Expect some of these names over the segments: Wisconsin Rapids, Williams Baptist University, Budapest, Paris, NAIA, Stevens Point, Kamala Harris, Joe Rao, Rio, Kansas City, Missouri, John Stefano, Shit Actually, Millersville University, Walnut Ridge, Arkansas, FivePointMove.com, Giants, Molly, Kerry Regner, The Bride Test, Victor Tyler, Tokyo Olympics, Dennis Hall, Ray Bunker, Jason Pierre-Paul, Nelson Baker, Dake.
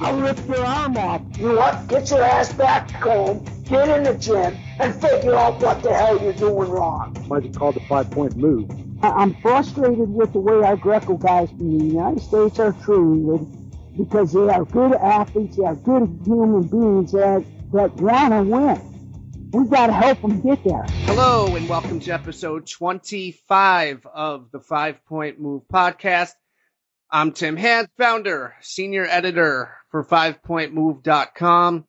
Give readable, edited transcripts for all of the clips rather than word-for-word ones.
I'll rip your arm off. You know what? Get your ass back home, get in the gym, and figure out what the hell you're doing wrong. Might be called the 5-point move. I'm frustrated with the way our Greco guys in the United States are treated because they are good athletes, they are good human beings that want to win. We got to help them get there. Hello, and welcome to episode 25 of the 5-point Move Podcast. I'm Tim Hans, founder, senior editor for FivePointMove.com.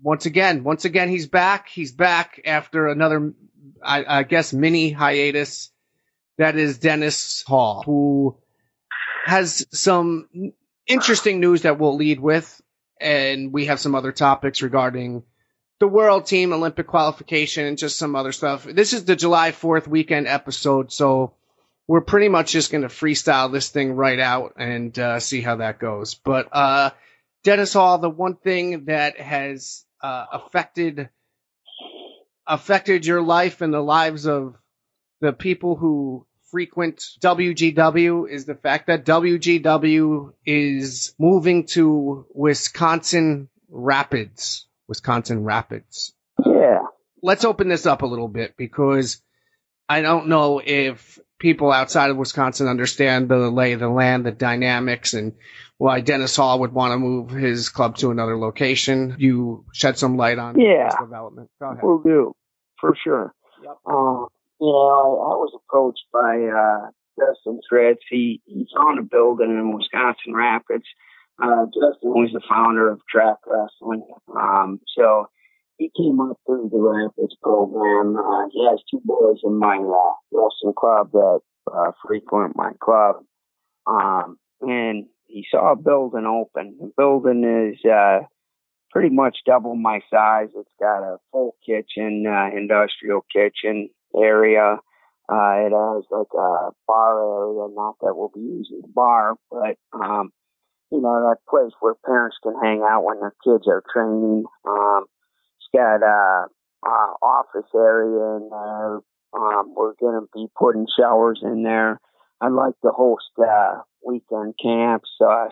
Once again, he's back. He's back after another, I guess, mini hiatus. That is Dennis Hall, who has some interesting news that we'll lead with. And we have some other topics regarding the world team, Olympic qualification, and just some other stuff. This is the July 4th weekend episode, so we're pretty much just going to freestyle this thing right out and see how that goes. But Dennis Hall, the one thing that has affected your life and the lives of the people who frequent WGW is the fact that WGW is moving to Wisconsin Rapids. Yeah. Let's open this up a little bit because I don't know if people outside of Wisconsin understand the lay of the land, the dynamics, and why Dennis Hall would want to move his club to another location. You shed some light on this development. Go ahead. Will do, for sure. Yep. I was approached by Justin Treads. He owned a building in Wisconsin Rapids. Justin was the founder of Track Wrestling. So he came up through the Rapids program. He has two boys in my wrestling club that frequent my club. And he saw a building open. The building is pretty much double my size. It's got a full kitchen, industrial kitchen area. It has like a bar area, not that we'll be using the bar, but that place where parents can hang out when their kids are training. It's got a office area in there. We're gonna be putting showers in there. I'd like to host weekend camps,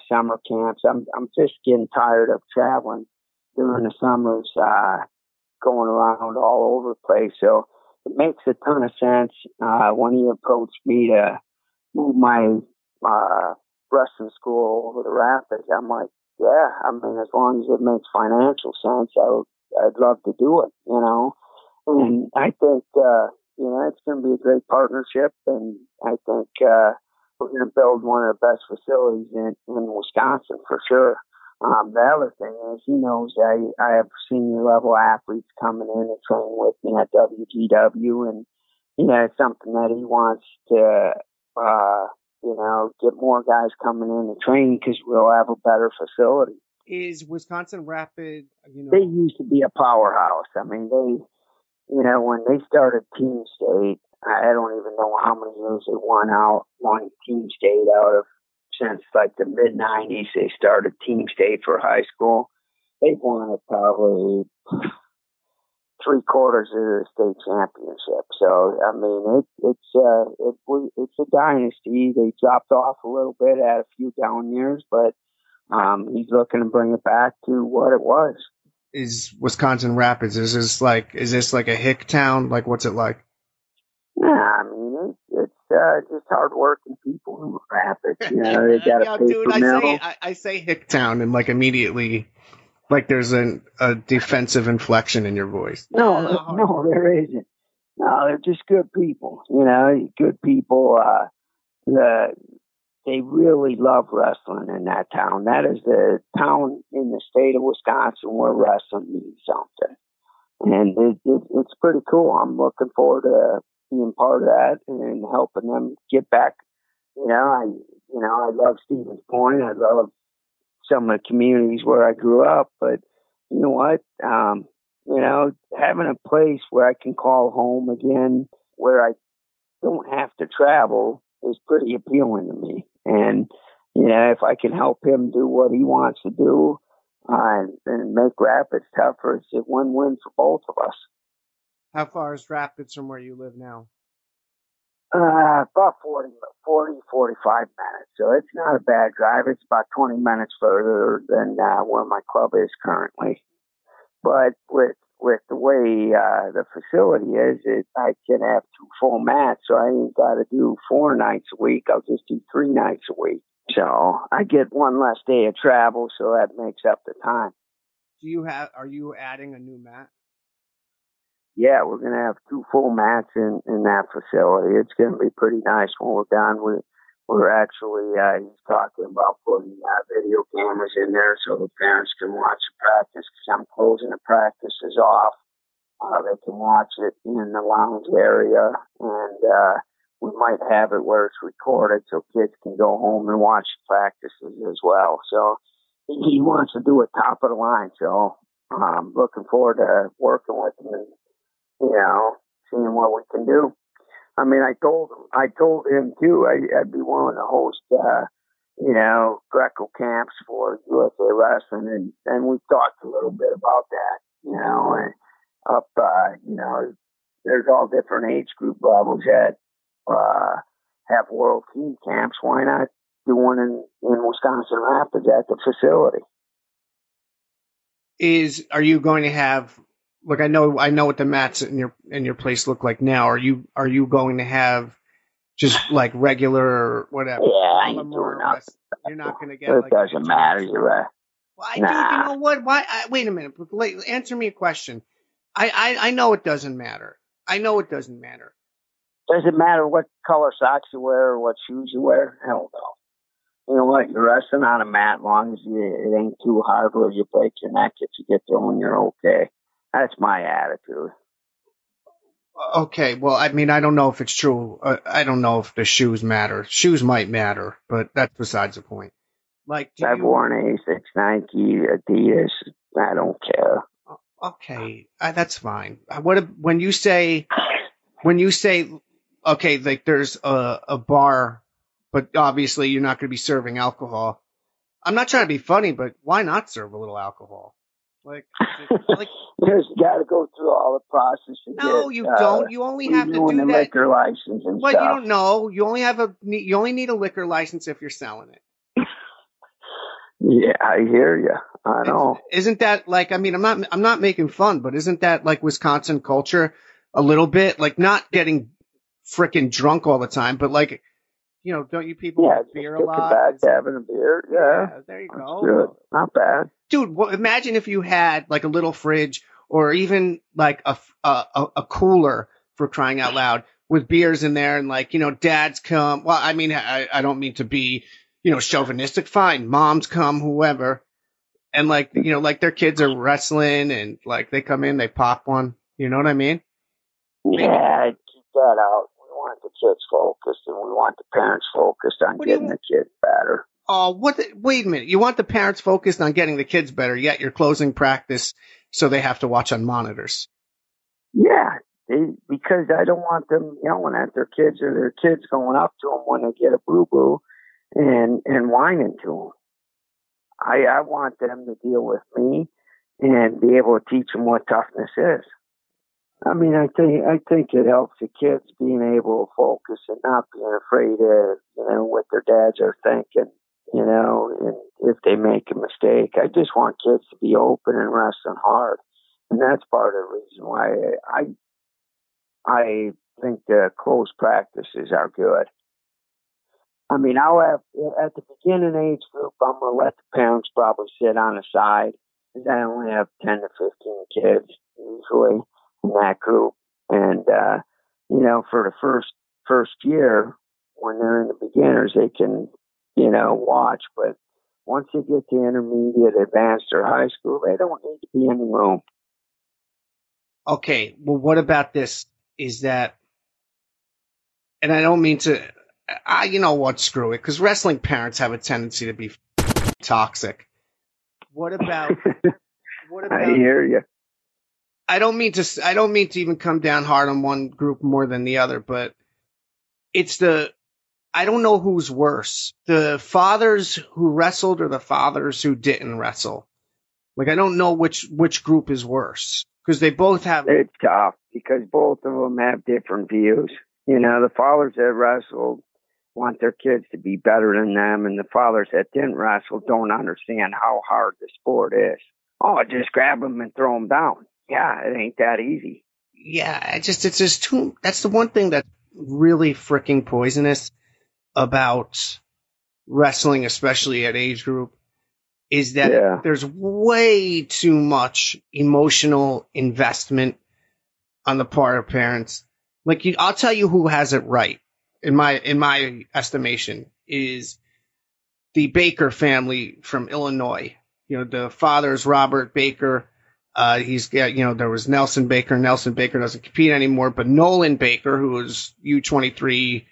summer camps. I'm just getting tired of traveling during the summers, going around all over the place. So it makes a ton of sense. When he approached me to move my wrestling school over the Rapids, I'm like, yeah, I mean, as long as it makes financial sense, I'd love to do it, you know. And I think, it's going to be a great partnership, and I think we're going to build one of the best facilities in Wisconsin for sure. The other thing is, he knows I have senior level athletes coming in and training with me at WGW, and it's something that he wants to, get more guys coming in and training because we'll have a better facility. Is Wisconsin Rapids, they used to be a powerhouse. I mean, they, when they started Team State, I don't even know how many years they won Team State out of. Since like the mid 90s, they started Team State for high school. They've won probably 3/4 of the state championship. So I mean, it's a dynasty. They dropped off a little bit, had a few down years, but he's looking to bring it back to what it was. Is Wisconsin Rapids? Is this like a hick town? Like, what's it like? Yeah, I mean, it's just hardworking people in Rapids. They got a paper mill. I say Hicktown, and like immediately, like there's a defensive inflection in your voice. No, there isn't. No, they're just good people. Good people. They really love wrestling in that town. That is the town in the state of Wisconsin where wrestling means something, and it's pretty cool. I'm looking forward to being part of that and helping them get back. I love Stevens Point. I love some of the communities where I grew up, but you know what? Having a place where I can call home again, where I don't have to travel is pretty appealing to me. And, if I can help him do what he wants to do and make Rapids tougher, it's a win-win for both of us. How far is Rapids from where you live now? About 45 minutes. So it's not a bad drive. It's about 20 minutes further than where my club is currently. But with the way the facility is, I can have two full mats, so I ain't got to do 4 nights a week. I'll just do 3 nights a week. So I get one less day of travel, so that makes up the time. Are you adding a new mat? Yeah, we're going to have 2 full mats in that facility. It's going to be pretty nice when we're done. We're actually he's talking about putting video cameras in there so the parents can watch the practice, because I'm closing the practices off. They can watch it in the lounge area, and we might have it where it's recorded so kids can go home and watch practices as well. So he wants to do it top of the line, so I'm looking forward to working with him and, you know, seeing what we can do. I mean, I told him too, I'd be willing to host, you know, Greco camps for USA Wrestling, and we talked a little bit about that, you know, and up, you know, there's all different age group levels that have world team camps. Why not do one in Wisconsin Rapids at the facility? Are you going to have? Look, I know what the mats in your place look like now. Are you going to have just like regular or whatever? Yeah, I ain't doing nothing. You're not going to get. It like, doesn't matter. You're right. Why? Nah. You know what? Why? Wait a minute. Answer me a question. I know it doesn't matter. Does it matter what color socks you wear or what shoes you wear? Hell no. You know what? You're resting on a mat as long as it ain't too hard where you break your neck. If you get there when you're okay. That's my attitude. Okay, well, I mean, I don't know if it's true. I don't know if the shoes matter. Shoes might matter, but that's besides the point. Like, I've worn Asics, Nike, Adidas. I don't care. Okay, that's fine. When you say, okay, like there's a bar, but obviously you're not going to be serving alcohol. I'm not trying to be funny, but why not serve a little alcohol? Like you just got to go through all the process. No, you don't. You only have to do that. Liquor license and well, stuff. You don't know. You only need a liquor license if you're selling it. Yeah, I hear you. I know. Isn't that like? I mean, I'm not making fun, but isn't that like Wisconsin culture a little bit? Like not getting freaking drunk all the time, but like, you know, don't you people have beer a lot? Having a beer, yeah. There you go. Good. Not bad. Dude, well, imagine if you had like a little fridge or even like a cooler, for crying out loud, with beers in there and like, you know, dads come. Well, I mean, I don't mean to be, you know, chauvinistic. Fine. Moms come, whoever. And like, you know, like their kids are wrestling and like they come in, they pop one. You know what I mean? Yeah, I'd keep that out. The kids focused, and we want the parents focused on getting the kids better. Oh, what? Wait a minute. You want the parents focused on getting the kids better, yet you're closing practice so they have to watch on monitors. Yeah, because I don't want them yelling at their kids or their kids going up to them when they get a boo-boo and whining to them. I want them to deal with me and be able to teach them what toughness is. I mean, I think it helps the kids being able to focus and not being afraid of, you know, what their dads are thinking, you know, and if they make a mistake. I just want kids to be open and wrestling hard. And that's part of the reason why I think the close practices are good. I mean, I'll have, at the beginning age group, I'm going to let the parents probably sit on the side, because I only have 10 to 15 kids usually in that group, and you know, for the first year when they're in the beginners, they can, you know, watch. But once they get to intermediate, advanced, or high school, they don't need to be in the room. Okay, well, what about this? Is that, and I don't mean to, you know what? Screw it, because wrestling parents have a tendency to be toxic. What about? I hear you. I don't mean to even come down hard on one group more than the other, but it's I don't know who's worse, the fathers who wrestled or the fathers who didn't wrestle. Like, I don't know which group is worse, because they both have. It's tough because both of them have different views. You know, the fathers that wrestled want their kids to be better than them, and the fathers that didn't wrestle don't understand how hard the sport is. Oh, just grab them and throw them down. Yeah, it ain't that easy. Yeah, it's just too. That's the one thing that's really freaking poisonous about wrestling, especially at age group, is that there's way too much emotional investment on the part of parents. Like, I'll tell you who has it right, in my estimation, is the Baker family from Illinois. You know, the father's Robert Baker. He's got, you know, there was Nelson Baker. Nelson Baker doesn't compete anymore, but Nolan Baker, who was U23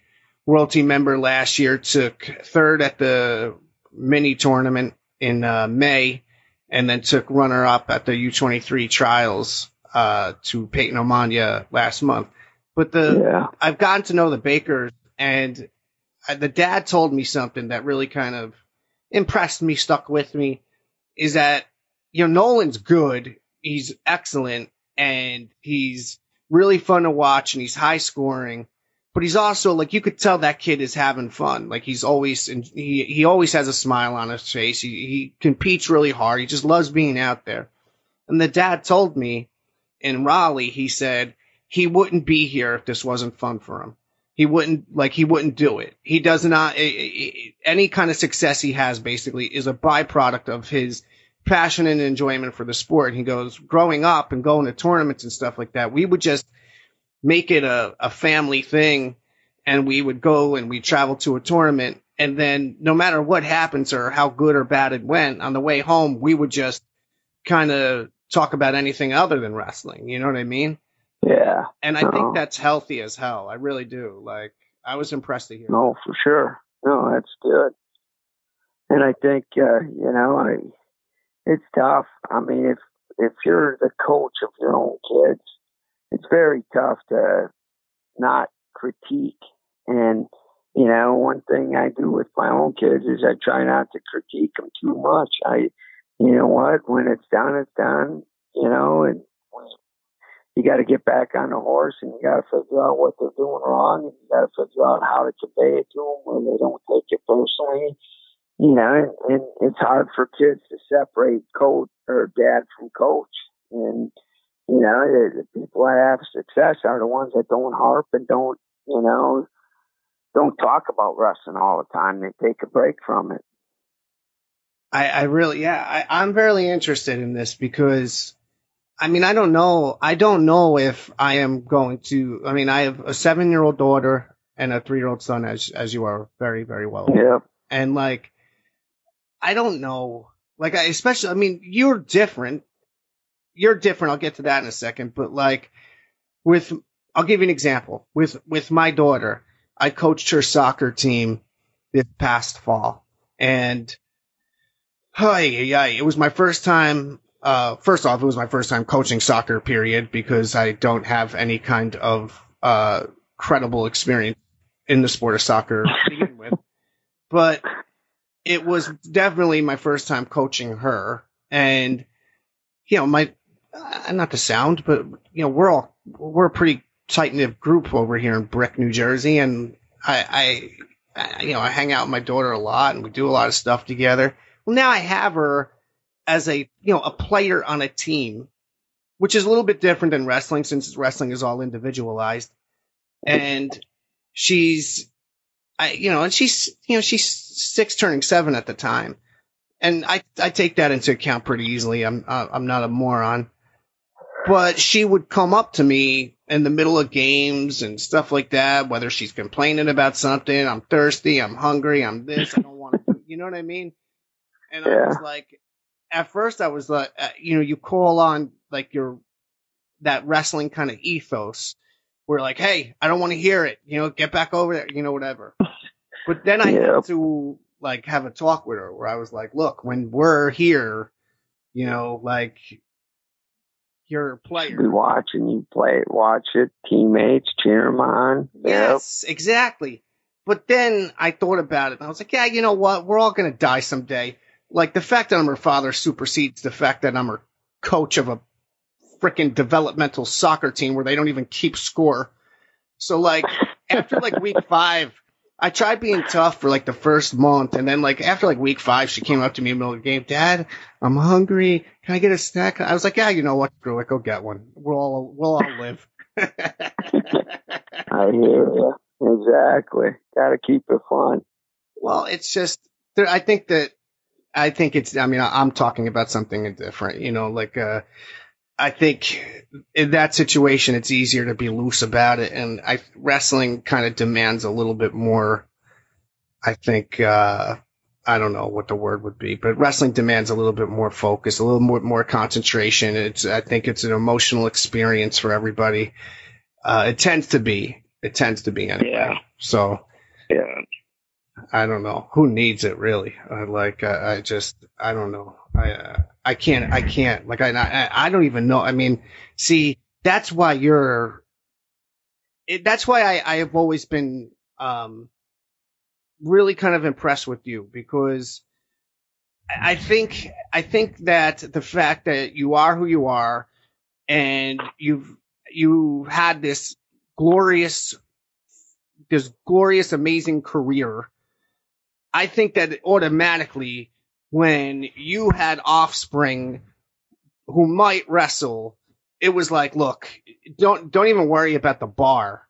World Team member last year, took third at the mini tournament in May, and then took runner-up at the U23 trials to Peyton Omania last month. But I've gotten to know the Bakers, and the dad told me something that really kind of impressed me, stuck with me, is that, you know, Nolan's good, he's excellent, and he's really fun to watch, and he's high-scoring. But he's also, like, you could tell that kid is having fun. Like, he's always, he always has a smile on his face. He competes really hard. He just loves being out there. And the dad told me in Raleigh, he said he wouldn't be here if this wasn't fun for him. He wouldn't do it. He does not, any kind of success he has basically is a byproduct of his passion and enjoyment for the sport. And he goes, growing up and going to tournaments and stuff like that, we would just make it a family thing, and we would go and we travel to a tournament, and then no matter what happens or how good or bad it went, on the way home we would just kind of talk about anything other than wrestling. You know what I mean? Yeah. And I think that's healthy as hell. I really do. Like, I was impressed to hear. Oh, for sure. No, that's good. And I think you know, it's tough. I mean, if you're the coach of your own kids, it's very tough to not critique. And, you know, one thing I do with my own kids is I try not to critique them too much. You know what, when it's done, it's done, you know, and you got to get back on the horse, and you got to figure out what they're doing wrong, and you got to figure out how to convey it to them when they don't take it personally. You know, and it's hard for kids to separate coach or dad from coach. And, you know, the people that have success are the ones that don't harp and don't talk about wrestling all the time. They take a break from it. I'm really interested in this because, I mean, I don't know if I am going to, I mean, I have a 7-year-old daughter and a 3-year-old son, as you are very, very well aware. Yeah. And like, I don't know, like, especially, I mean, you're different. You're different. I'll get to that in a second. But like, I'll give you an example. With my daughter, I coached her soccer team this past fall, and it was my first time. First off, it was my first time coaching soccer. Period, because I don't have any kind of credible experience in the sport of soccer to begin with. But it was definitely my first time coaching her, and you know not to sound, but you know, we're a pretty tight-knit group over here in Brick, New Jersey, and I hang out with my daughter a lot, and we do a lot of stuff together. Well, now I have her as a player on a team, which is a little bit different than wrestling, since wrestling is all individualized. And she's 6, turning 7 at the time. And I take that into account pretty easily. I'm not a moron, but she would come up to me in the middle of games and stuff like that. Whether she's complaining about something, I'm thirsty, I'm hungry, I'm this, I don't want to. You know what I mean? And yeah. At first I was like, you know, you call on like that wrestling kind of ethos. We're like, hey, I don't want to hear it. You know, get back over there. You know, whatever. But then I had to, like, have a talk with her where I was like, look, when we're here, you know, like, you're a player. Be watching you play, watch it, teammates, cheer them on. Yes, exactly. But then I thought about it, and I was like, yeah, you know what? We're all going to die someday. Like, the fact that I'm her father supersedes the fact that I'm her coach of a freaking developmental soccer team where they don't even keep score. So, like, after like week five, I tried being tough for like the first month, and then like after like week five, she came up to me in the middle of the game, "Dad, I'm hungry. Can I get a snack?" I was like, "Yeah, you know what? Screw it. Go get one. We'll all live." I hear you. Exactly. Got to keep it fun. Well, it's just I think it's. I mean, I'm talking about something different. You know, like I think in that situation, it's easier to be loose about it, and wrestling kind of demands a little bit more. I think I don't know what the word would be, but wrestling demands a little bit more focus, a little more concentration. I think it's an emotional experience for everybody. It tends to be anyway. Yeah. So yeah, I don't know who needs it really. I don't know. I can't. Like I don't even know. I mean, see, that's why I have always been really kind of impressed with you, because I think that the fact that you are who you are, and you had this glorious, amazing career. I think that automatically, when you had offspring who might wrestle, it was like, look, don't even worry about the bar,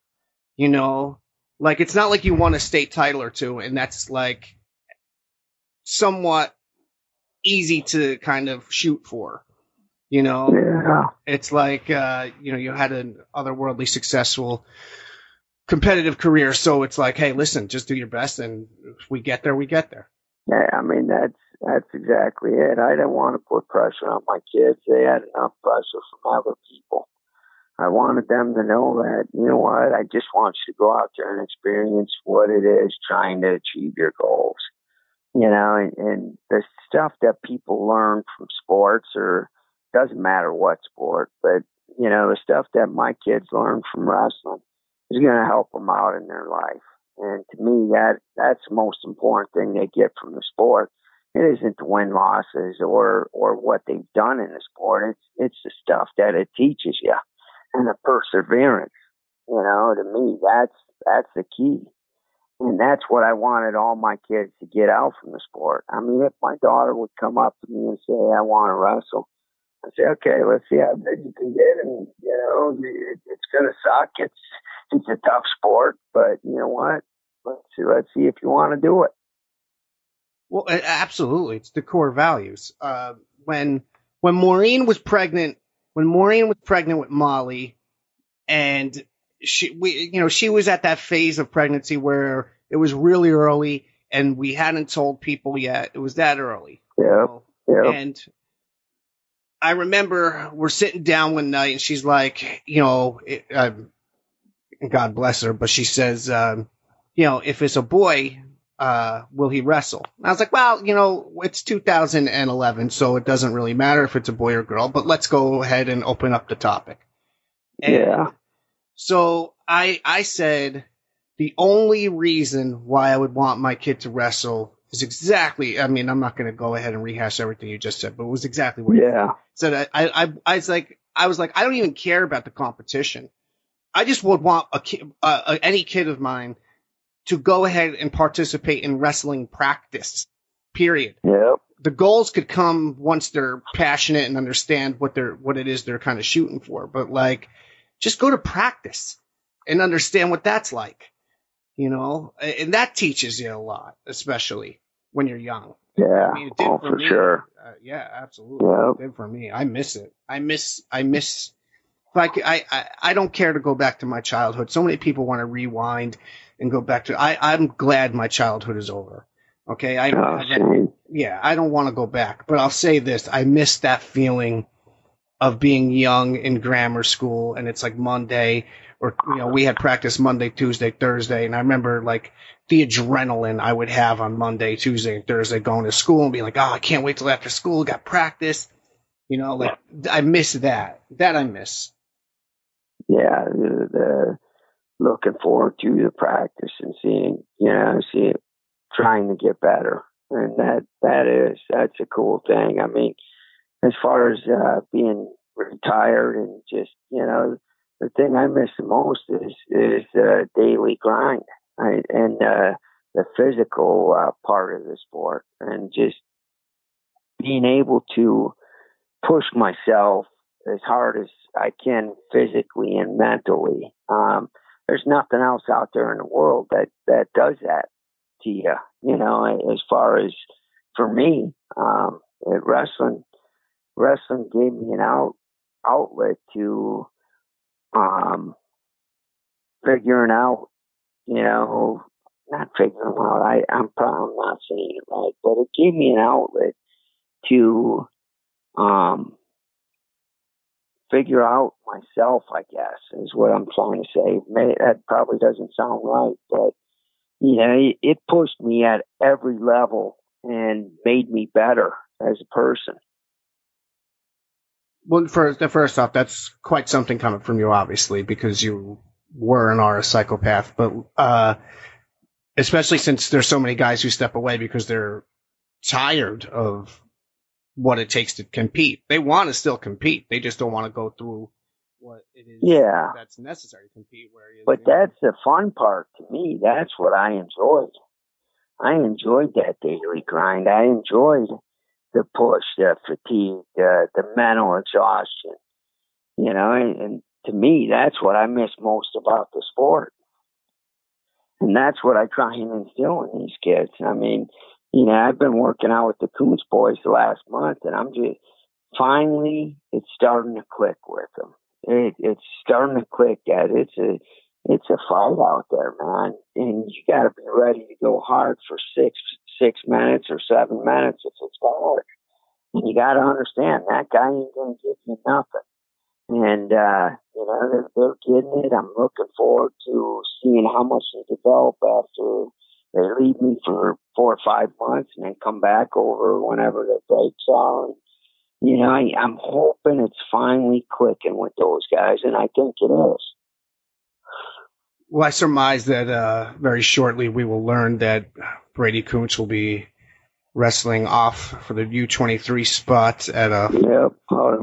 you know? Like, it's not like you won a state title or two, and that's like somewhat easy to kind of shoot for, you know? Yeah. It's like, you know, you had an otherworldly successful competitive career, so it's like, hey, listen, just do your best, and if we get there, we get there. Yeah, I mean, that's exactly it. I didn't want to put pressure on my kids. They had enough pressure from other people. I wanted them to know that, you know what, I just want you to go out there and experience what it is trying to achieve your goals. You know, and the stuff that people learn from sports, or doesn't matter what sport, but, you know, the stuff that my kids learn from wrestling is going to help them out in their life. And to me, that's the most important thing they get from the sport. It isn't the win losses or what they've done in the sport. It's the stuff that it teaches you, and the perseverance. You know, to me, that's the key. And that's what I wanted all my kids to get out from the sport. I mean, if my daughter would come up to me and say, I want to wrestle, I say, okay, let's see how big you can get, and you know, it's gonna suck. It's a tough sport, but you know what? Let's see if you want to do it. Well, absolutely, it's the core values. When Maureen was pregnant with Molly, and she was at that phase of pregnancy where it was really early, and we hadn't told people yet it was that early. Yeah, and I remember we're sitting down one night, and she's like, you know, God bless her, but she says, you know, if it's a boy, will he wrestle? And I was like, well, you know, it's 2011, so it doesn't really matter if it's a boy or girl, but let's go ahead and open up the topic. And yeah. So I said, the only reason why I would want my kid to wrestle is exactly, I mean, I'm not going to go ahead and rehash everything you just said, but it was exactly what you said. I was like, I don't even care about the competition. I just would want any kid of mine to go ahead and participate in wrestling practice, period. Yeah. The goals could come once they're passionate and understand what it is they're kind of shooting for. But like, just go to practice and understand what that's like. You know, and that teaches you a lot, especially when you're young. Yeah, I mean, sure. Yeah, absolutely. Yep. It did for me. I miss it. I miss. Like I don't care to go back to my childhood. So many people want to rewind and go back to. I'm glad my childhood is over. Okay. I don't want to go back. But I'll say this: I miss that feeling of being young in grammar school, and it's like Monday. Or, you know, we had practice Monday, Tuesday, Thursday. And I remember, like, the adrenaline I would have on Monday, Tuesday, and Thursday going to school and being like, oh, I can't wait till after school. Got practice. You know, like, I miss that. That I miss. Yeah. The looking forward to the practice and seeing, you know, trying to get better. And that's a cool thing. I mean, as far as being retired and just, you know, the thing I miss the most is daily grind, right? And the physical part of the sport, and just being able to push myself as hard as I can physically and mentally. There's nothing else out there in the world that does that to you, you know, as far as for me, wrestling gave me an outlet to, figuring out, you know, not figuring out, I'm not saying it right, but it gave me an outlet to, figure out myself, I guess, is what I'm trying to say. Maybe that probably doesn't sound right, but, you know, it pushed me at every level and made me better as a person. Well, first off, that's quite something coming from you, obviously, because you were and are a psychopath, but especially since there's so many guys who step away because they're tired of what it takes to compete. They want to still compete. They just don't want to go through what it is that's necessary to compete. But that's the fun part to me. That's what I enjoyed. I enjoyed that daily grind. I enjoyed the push, the fatigue, the mental exhaustion. You know, and to me, that's what I miss most about the sport. And that's what I try and instill in these kids. I mean, you know, I've been working out with the Koontz Boys the last month, and I'm just finally, it's starting to click with them. It's starting to click that it's a fight out there, man. And you got to be ready to go hard for six minutes or 7 minutes if it's hard. And you got to understand that guy ain't going to give you nothing. And, you know, they're getting it. I'm looking forward to seeing how much they develop after they leave me for 4 or 5 months and then come back over whenever the breaks are. And, you know, I'm hoping it's finally clicking with those guys, and I think it is. Well, I surmise that very shortly we will learn that Brady Koontz will be wrestling off for the U23 spot at out in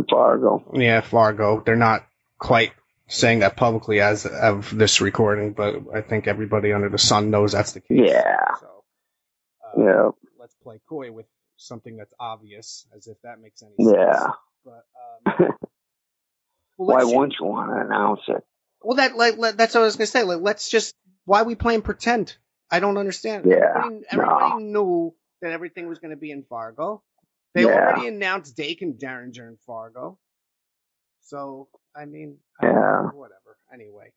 Fargo. Yeah, Fargo. They're not quite saying that publicly as of this recording, but I think everybody under the sun knows that's the case. Yeah. So, let's play coy with something that's obvious, as if that makes any sense. Yeah. But, why wouldn't you want to announce it? Well, that's what I was going to say. Like, let's just, why are we playing pretend? I don't understand. Yeah. Everybody knew that everything was going to be in Fargo. They already announced Dake and Derringer in Fargo. So, I mean, I don't know, whatever. Anyway.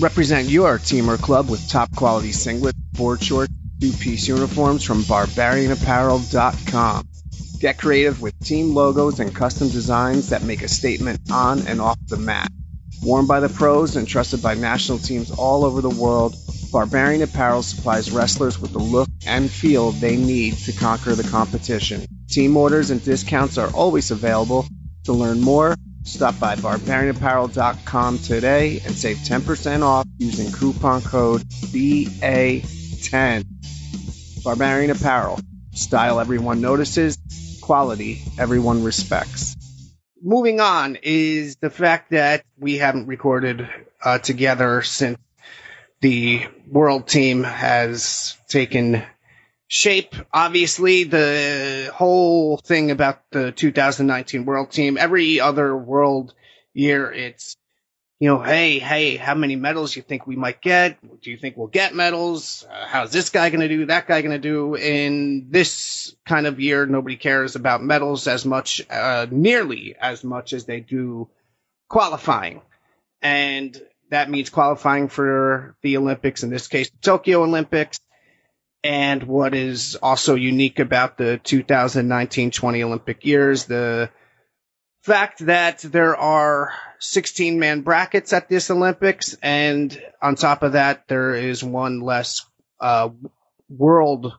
Represent your team or club with top quality singlet, board shorts, two-piece uniforms from BarbarianApparel.com. Get creative with team logos and custom designs that make a statement on and off the mat. Worn by the pros and trusted by national teams all over the world, Barbarian Apparel supplies wrestlers with the look and feel they need to conquer the competition. Team orders and discounts are always available. To learn more, stop by BarbarianApparel.com today and save 10% off using coupon code BA10. Barbarian Apparel. Style everyone notices, quality everyone respects. Moving on is the fact that we haven't recorded together since the world team has taken shape. Obviously, the whole thing about the 2019 world team, every other world year, it's, you know, hey, how many medals do you think we might get? Do you think we'll get medals? How's this guy going to do? That guy going to do? In this kind of year, nobody cares about medals as much, nearly as much as they do qualifying. And that means qualifying for the Olympics, in this case, the Tokyo Olympics. And what is also unique about the 2019-20 Olympic years, the fact that there are 16-man brackets at this Olympics, and on top of that, there is one less world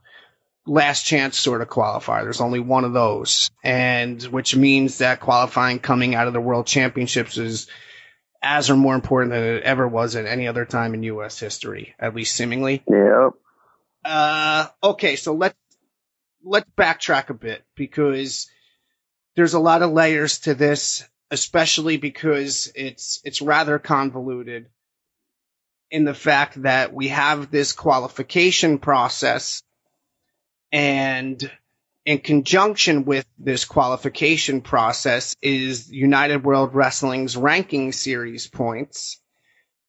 last chance sort of qualifier. There's only one of those, and which means that qualifying coming out of the World Championships is as or more important than it ever was at any other time in U.S. history, at least seemingly. Yep. Okay, so let's backtrack a bit, because there's a lot of layers to this, especially because it's rather convoluted in the fact that we have this qualification process, and in conjunction with this qualification process is United World Wrestling's ranking series points.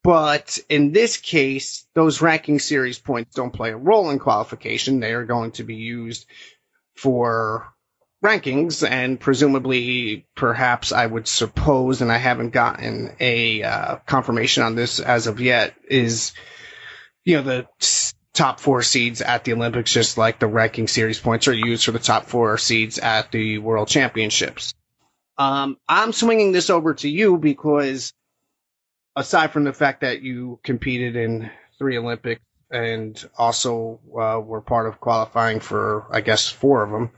But in this case, those ranking series points don't play a role in qualification. They are going to be used for rankings and presumably, perhaps, I would suppose, and I haven't gotten a confirmation on this as of yet, is, you know, the top four seeds at the Olympics, just like the ranking series points are used for the top four seeds at the World Championships. I'm swinging this over to you because, aside from the fact that you competed in 3 Olympics and also were part of qualifying for, I guess, 4 of them,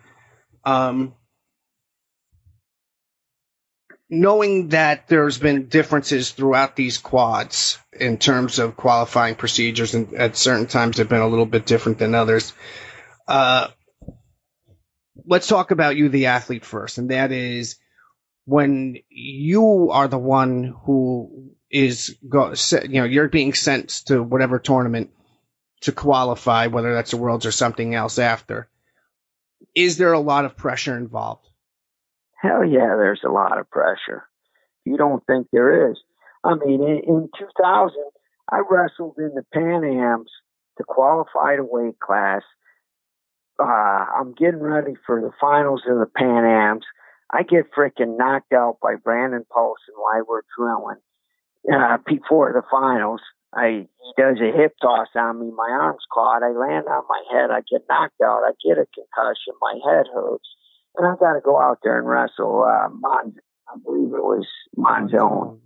knowing that there's been differences throughout these quads in terms of qualifying procedures, and at certain times they've been a little bit different than others, let's talk about you, the athlete, first, and that is when you are the one who is, you're being sent to whatever tournament to qualify, whether that's the Worlds or something else after. Is there a lot of pressure involved? Hell yeah, there's a lot of pressure. You don't think there is. I mean, in 2000, I wrestled in the Pan Ams to qualify to weight class. I'm getting ready for the finals in the Pan Ams. I get freaking knocked out by Brandon Pulse and Liward Drilling. Before the finals, he does a hip toss on me, my arm's caught, I land on my head, I get knocked out, I get a concussion, my head hurts, and I've got to go out there and wrestle I believe it was Monzone.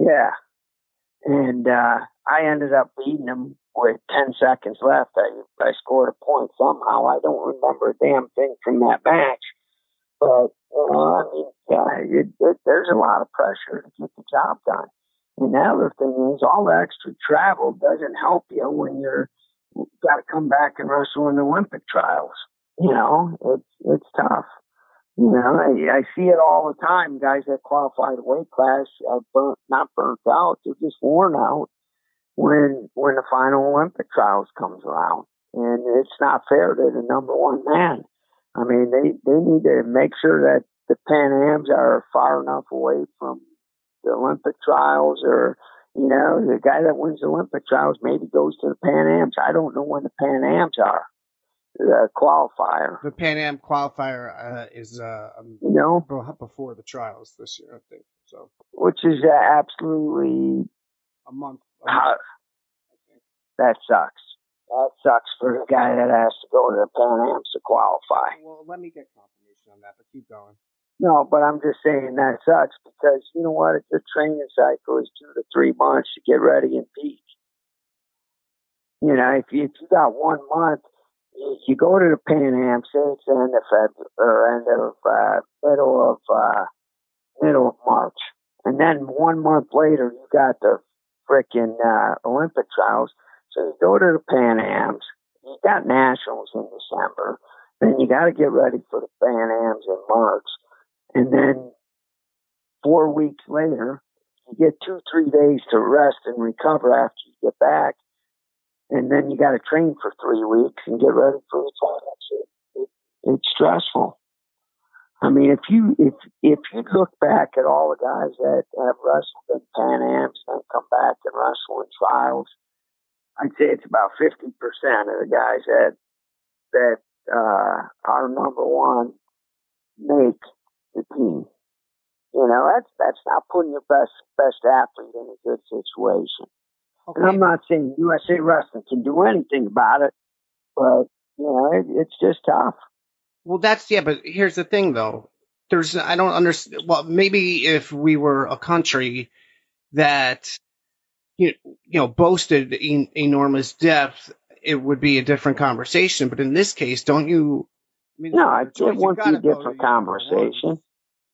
Yeah. And I ended up beating him with 10 seconds left. I scored a point somehow. I don't remember a damn thing from that match. But, there's a lot of pressure to get the job done. And the other thing is, all the extra travel doesn't help you when you've got to come back and wrestle in the Olympic trials. You know, it's tough. You know, I see it all the time. Guys that qualify to weight class are not burnt out. They're just worn out when the final Olympic trials comes around. And it's not fair to the number one man. I mean, they need to make sure that the Pan Ams are far enough away from the Olympic trials, or, you know, the guy that wins the Olympic trials maybe goes to the Pan Ams. I don't know when the Pan Ams are. The qualifier. The Pan Am qualifier is before the trials this year, I think. So, which is absolutely a month. That sucks. That sucks for the guy that has to go to the Pan Ams to qualify. Well, let me get confirmation on that, but keep going. No, but I'm just saying that sucks because, you know what, the training cycle is 2 to 3 months to get ready and peak. You know, if you got 1 month, if you go to the Pan Am, say it's the end of February, or middle of March, and then 1 month later you got the frickin' Olympic trials. So you go to the Pan Ams, you got nationals in December, then you got to get ready for the Pan Ams in March, and then 4 weeks later, you get 2-3 days to rest and recover after you get back, and then you got to train for 3 weeks and get ready for the tournament. It's stressful. I mean, if you look back at all the guys that have wrestled in Pan Ams and come back and wrestle in trials, I'd say it's about 50% of the guys that are number one make the team. You know, that's not putting your best athlete in a good situation. Okay. And I'm not saying USA Wrestling can do anything about it, but, you know, it's just tough. Well, but here's the thing, though. I don't understand. Well, maybe if we were a country that, you know, boasted enormous depth, it would be a different conversation. But in this case, don't you? I mean, no, it won't be a different conversation.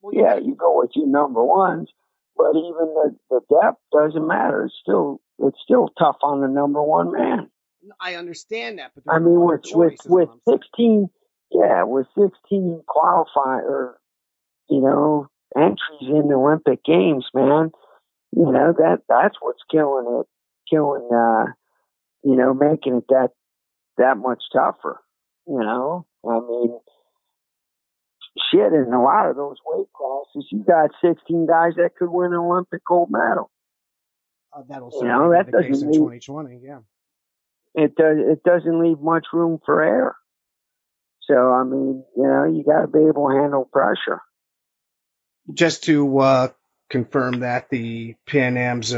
Well, yeah, you go with your number ones, but even the depth doesn't matter. It's still tough on the number one man. I understand that, but I mean, with 16, with 16 qualifying, or, you know, entries in the Olympic Games, man. You know, that's what's killing it, making it that much tougher. You know, I mean, shit, in a lot of those weight classes, you got 16 guys that could win an Olympic gold medal. That'll certainly be the case in 2020, yeah. It doesn't leave much room for error. So, I mean, you got to be able to handle pressure. Just to confirm that, the Pan Ams,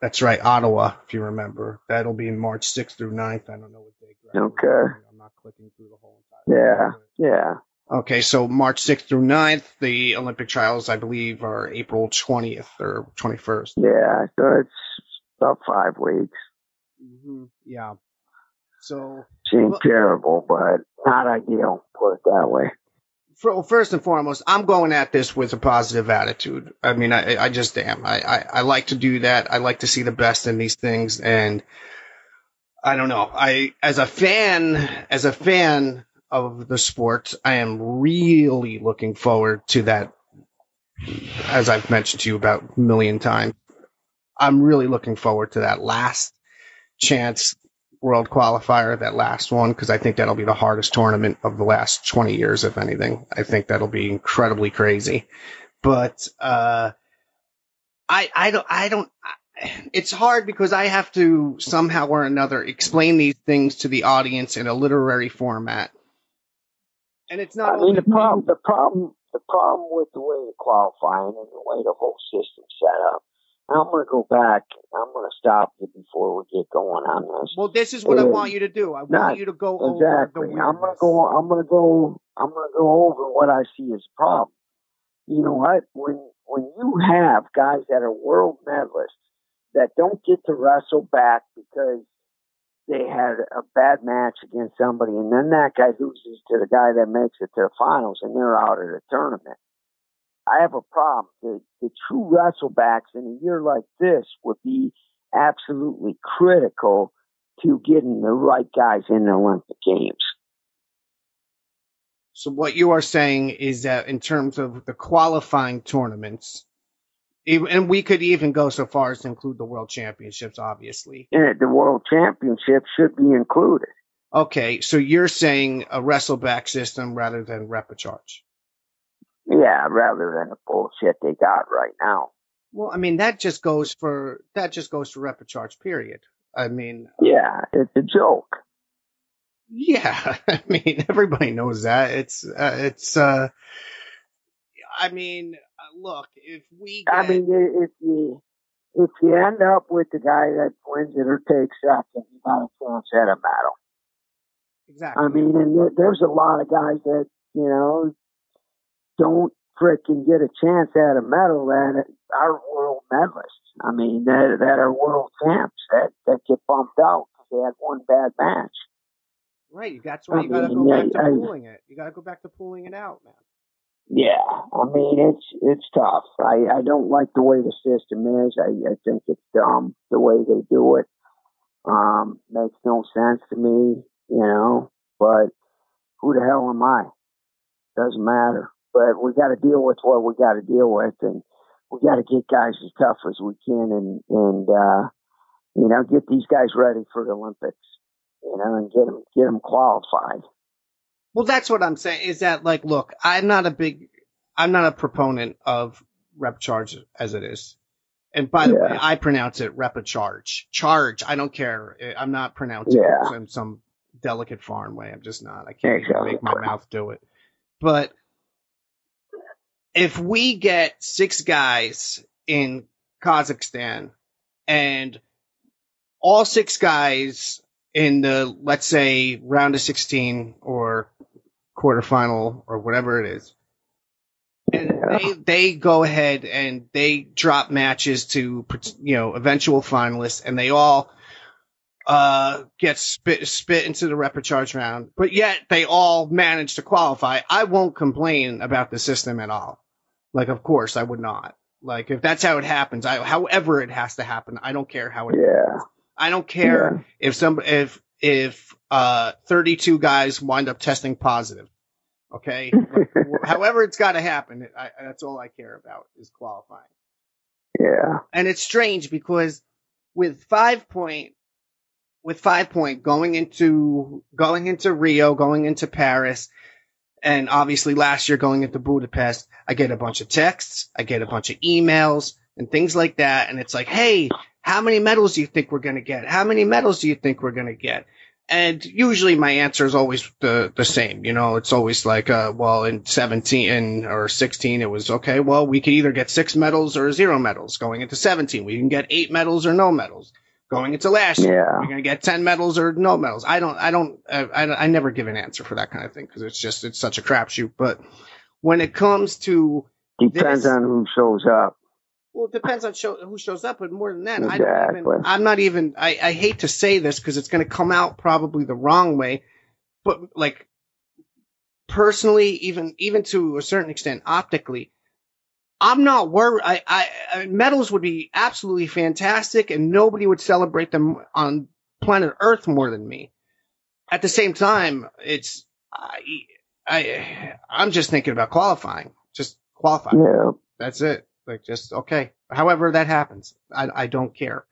that's right, Ottawa, if you remember. That'll be March 6th through 9th. I don't know what day. Okay. I'm not clicking through the whole entire thing. Yeah. Okay, so March 6th through 9th, the Olympic trials, I believe, are April 20th or 21st. Yeah, so it's about 5 weeks. Mm-hmm. Yeah. So seems terrible, but not ideal, put it that way. First and foremost, I'm going at this with a positive attitude. I mean, I just am. I like to do that. I like to see the best in these things, and I don't know. As a fan of the sport, I am really looking forward to that. As I've mentioned to you about a million times, I'm really looking forward to that last chance world qualifier, that last one, because I think that'll be the hardest tournament of the last 20 years, if anything. I think that'll be incredibly crazy. But it's hard because I have to somehow or another explain these things to the audience in a literary format. And it's not. I mean, the problem with the way the qualifying and the way the whole system's set up. I'm going to go back. I'm going to stop you before we get going on this. Well, this is what I want you to do. I want you to go exactly over the weirdness. I'm going to go over what I see as a problem. You know what? When you have guys that are world medalists that don't get to wrestle back because they had a bad match against somebody, and then that guy loses to the guy that makes it to the finals, and they're out of the tournament. I have a problem. The true wrestlebacks in a year like this would be absolutely critical to getting the right guys in the Olympic Games. So what you are saying is that in terms of the qualifying tournaments, and we could even go so far as to include the World Championships, obviously. Yeah, the World Championships should be included. Okay, so you're saying a wrestleback system rather than repercharge. Yeah, rather than the bullshit they got right now. Well, I mean, that just goes for repercharge, period. I mean, yeah, it's a joke. Yeah, I mean, everybody knows that. Look, if we get... I mean, if you end up with the guy that wins it or takes second, you got a chance at a medal. Exactly. I mean, and there's a lot of guys that, don't frickin' get a chance at a medal that are world medalists. I mean, that are world champs that get bumped out because they had one bad match. Right, that's why you got to go back to pooling it out, man. Yeah, I mean, it's tough. I don't like the way the system is. I think it's dumb the way they do it. Makes no sense to me, but who the hell am I? Doesn't matter. But we got to deal with what we got to deal with, and we got to get guys as tough as we can, and get these guys ready for the Olympics, and get them qualified. Well, that's what I'm saying. Is that look, I'm not a proponent of repercharge as it is, and by the way, I pronounce it repercharge. Charge. I don't care. I'm not pronouncing it in some delicate foreign way. I'm just not. I can't even make my mouth do it, but. If we get 6 guys in Kazakhstan and all 6 guys in the, let's say, round of 16 or quarterfinal or whatever it is, and they go ahead and they drop matches to, eventual finalists, and they all get spit into the repercharge round, but yet they all manage to qualify, I won't complain about the system at all. Of course, I would not. If that's how it happens, however it has to happen, I don't care how it happens. I don't care if 32 guys wind up testing positive. Okay. However, it's got to happen. That's all I care about is qualifying. Yeah. And it's strange because with Five Point going into Rio, going into Paris, and obviously last year going into Budapest, I get a bunch of texts, I get a bunch of emails and things like that. And it's like, hey, how many medals do you think we're going to get? How many medals do you think we're going to get? And usually my answer is always the same. You know, it's always like, well, in 17 or 16, it was, okay, well, we could either get 6 medals or 0 medals. Going into 17, we can get 8 medals or no medals. Going into last year, we're going to get 10 medals or no medals. I never give an answer for that kind of thing because it's such a crapshoot. But when it comes to depends on who shows up. Well, it depends on who shows up, but more than that, exactly. I hate to say this because it's going to come out probably the wrong way, but like personally, even to a certain extent, optically, I'm not worried. Medals would be absolutely fantastic, and nobody would celebrate them on planet Earth more than me. At the same time, it's I'm just thinking about qualifying, just qualifying. Yeah, that's it. Like, just, okay, however that happens, I don't care.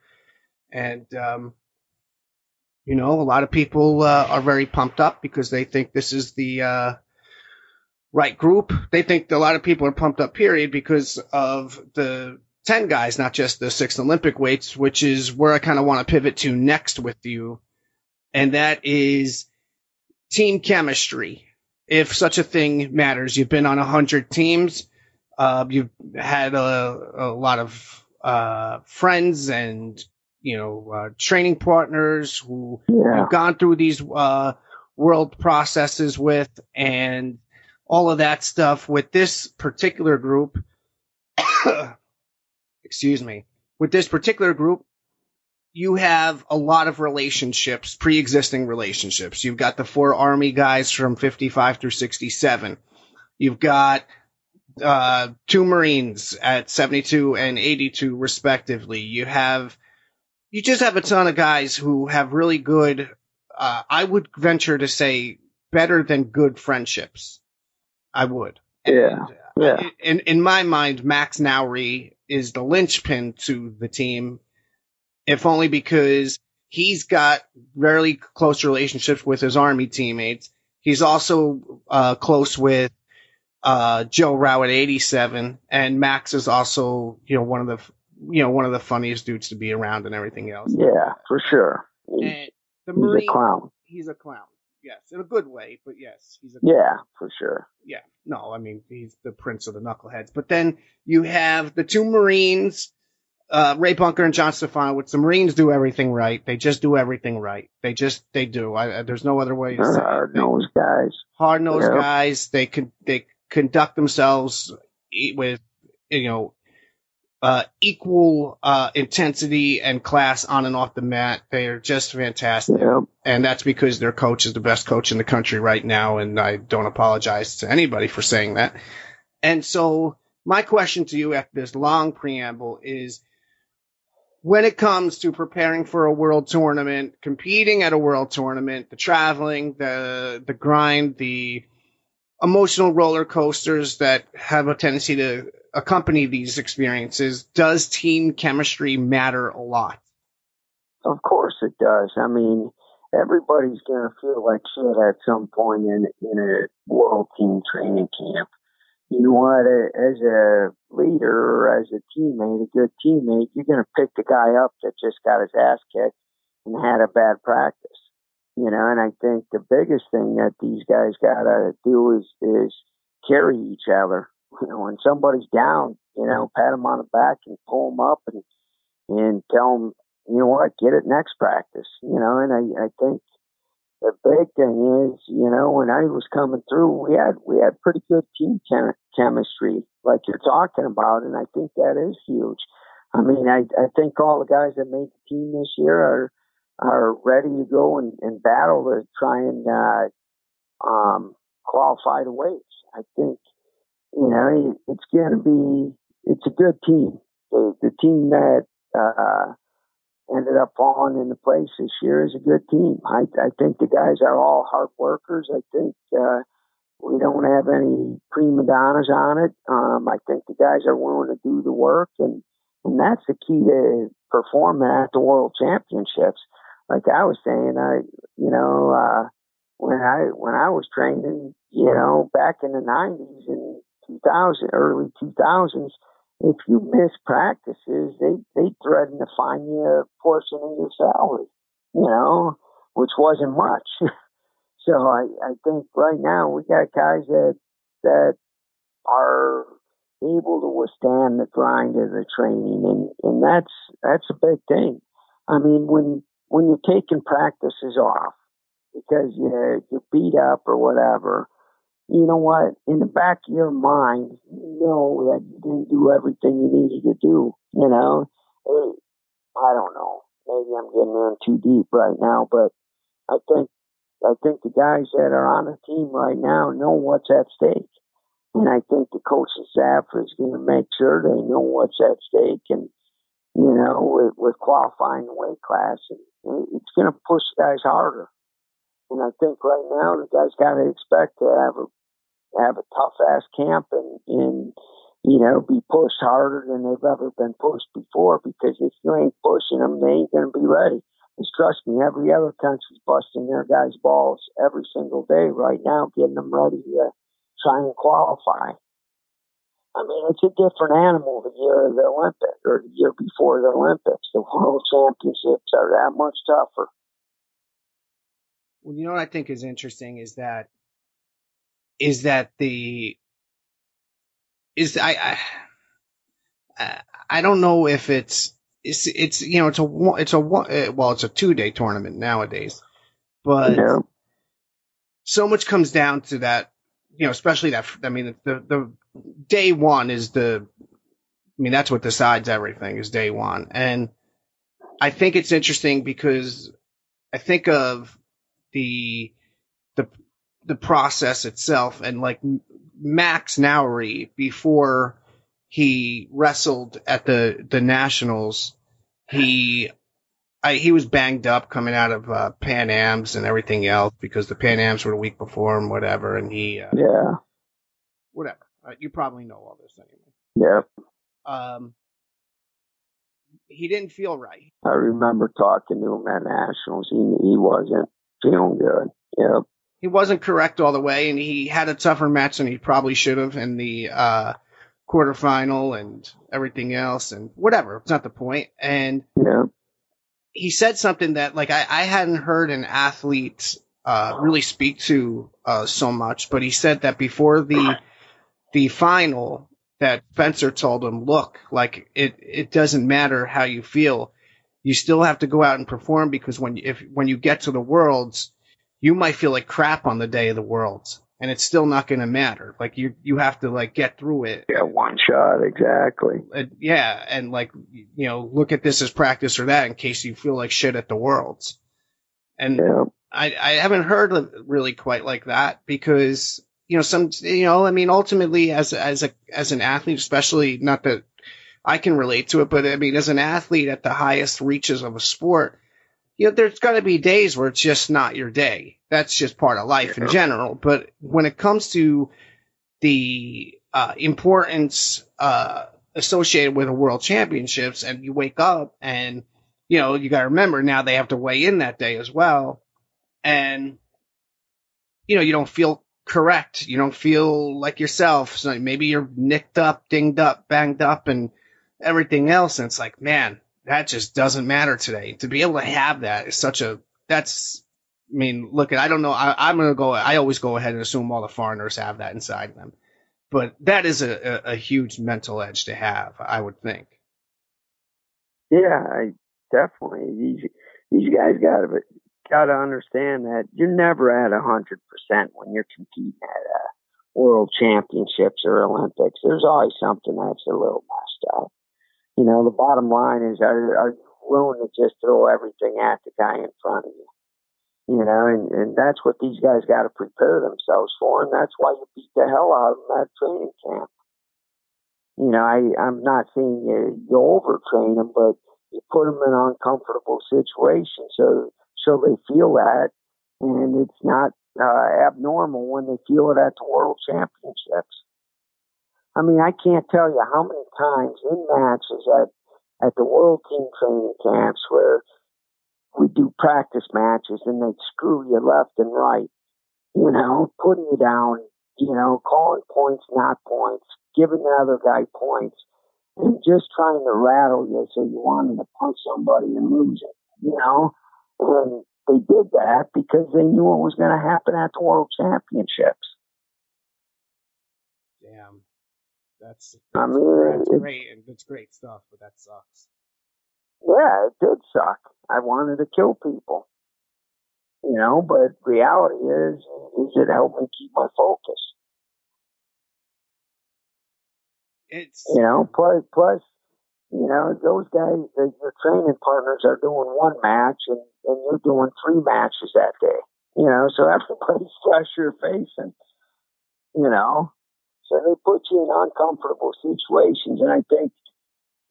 And, you know, a lot of people are very pumped up because they think this is the right group. They think a lot of people are pumped up, period, because of the 10 guys, not just the 6 Olympic weights, which is where I kind of want to pivot to next with you. And that is team chemistry, if such a thing matters. You've been on 100 teams. You've had a lot of friends and, you know, training partners who you've gone through these world processes with and all of that stuff. With this particular group, excuse me, with this particular group, you have a lot of relationships, pre-existing relationships. You've got the 4 Army guys from 55 through 67. You've got 2 Marines at 72 and 82 respectively. You just have a ton of guys who have really good, I would venture to say better than good friendships. I would. In my mind, Max Nowry is the linchpin to the team, if only because he's got really close relationships with his Army teammates. He's also close with Joe Rao at 87, and Max is also, you know, one of the funniest dudes to be around and everything else. Yeah, for sure. And the Marine, he's a clown. He's a clown. Yes, in a good way, but yes, he's a clown. Yeah, for sure. Yeah. No, I mean, he's the prince of the knuckleheads. But then you have the 2 Marines, Ray Bunker and John Stefano, which the Marines do everything right. They just do everything right. They do. There's no other way to say it. Hard-nosed guys. Hard-nosed guys. They conduct themselves with, you know, equal intensity and class on and off the mat. They are just fantastic. Yep. And that's because their coach is the best coach in the country right now, and I don't apologize to anybody for saying that. And so my question to you after this long preamble is, when it comes to preparing for a world tournament, competing at a world tournament, the traveling, the grind, the emotional roller coasters that have a tendency to accompany these experiences, does team chemistry matter a lot? Of course it does. I mean, everybody's going to feel like shit at some point in a world team training camp. You know what? As a leader or as a teammate, a good teammate, you're going to pick the guy up that just got his ass kicked and had a bad practice. You know, and I think the biggest thing that these guys got to do is carry each other. You know, when somebody's down, you know, pat them on the back and pull them up and tell them, you know what, get it next practice. You know, and I think the big thing is, you know, when I was coming through, we had pretty good team chemistry, like you're talking about, and I think that is huge. I mean, I think all the guys that made the team this year are ready to go and battle to try and qualify the weights. I think, you know, it's a good team. The team that ended up falling into place this year is a good team. I think the guys are all hard workers. I think We don't have any prima donnas on it. I think the guys are willing to do the work, and that's the key to performing at the World Championships. Like I was saying, when I was training, back in the 90s and 2000, early 2000s, if you miss practices, they threaten to fine you a portion of your salary, which wasn't much. So I think right now we got guys that are able to withstand the grind of the training, and that's a big thing. I mean, when you're taking practices off because you're beat up or whatever, you know what? In the back of your mind, you know that you didn't do everything you needed to do. I don't know. Maybe I'm getting in too deep right now, but I think the guys that are on the team right now know what's at stake. And I think the coaching staff is going to make sure they know what's at stake. And, with qualifying the weight class, it's going to push guys harder. And I think right now the guys got to expect to have a tough-ass camp and be pushed harder than they've ever been pushed before, because if you ain't pushing them, they ain't going to be ready. Trust me, every other country's busting their guys' balls every single day right now, getting them ready to try and qualify. I mean, it's a different animal the year of the Olympics, or the year before the Olympics. The World Championships are that much tougher. Well, what I think is interesting I don't know if it's a 2-day tournament nowadays, but so much comes down to that, especially that, I mean, the day one is that's what decides everything is day one. And I think it's interesting because I think of the process itself, and like Max Nowry, before he wrestled at the Nationals, he was banged up coming out of Pan Ams and everything else, because the Pan Ams were the week before and whatever. And he, whatever. You probably know all this anyway. Yeah. He didn't feel right. I remember talking to him at Nationals. He wasn't feeling good. Yeah. He wasn't correct all the way, and he had a tougher match than he probably should have. And the, quarterfinal and everything else and whatever. It's not the point. And he said something that, like, I hadn't heard an athlete really speak to so much, but he said that before the final, that Spencer told him, look, like, it doesn't matter how you feel. You still have to go out and perform, because when you get to the Worlds, you might feel like crap on the day of the Worlds. And it's still not going to matter. Like, you have to, like, get through it. Yeah, one shot, exactly. And, like, look at this as practice or that, in case you feel like shit at the Worlds. And I haven't heard of really quite like that, because, ultimately as an athlete, especially, not that I can relate to it, but, I mean, as an athlete at the highest reaches of a sport, there's got to be days where it's just not your day. That's just part of life in general. But when it comes to the importance associated with the World Championships, and you wake up and, you got to remember now they have to weigh in that day as well. And, you don't feel correct. You don't feel like yourself. So maybe you're nicked up, dinged up, banged up, and everything else. And it's like, man, that just doesn't matter today. To be able to have that is look, I don't know. I always go ahead and assume all the foreigners have that inside them, but that is a huge mental edge to have, I would think. Yeah, definitely. These guys got to understand that you're never at 100% when you're competing at World Championships or Olympics. There's always something that's a little messed up. The bottom line is, are you willing to just throw everything at the guy in front of you? And that's what these guys got to prepare themselves for, and that's why you beat the hell out of them at training camp. I'm not saying you overtrain them, but you put them in an uncomfortable situation so they feel that, and it's not abnormal when they feel it at the World Championships. I mean, I can't tell you how many times in matches at the World Team training camps where we do practice matches and they'd screw you left and right, you know, putting you down, you know, calling points, not points, giving the other guy points, and just trying to rattle you so you wanted to punch somebody and lose it, you know. And they did that because they knew what was going to happen at the World Championships. Damn. That's great, and it's great stuff, but that sucks. Yeah, it did suck. I wanted to kill people, you know, but reality is it helped me keep my focus. It's, you know, plus, you know, those guys, your training partners are doing one match and you're doing three matches that day, you know, so everybody's fresh your face and, you know, so they put you in uncomfortable situations. And I think,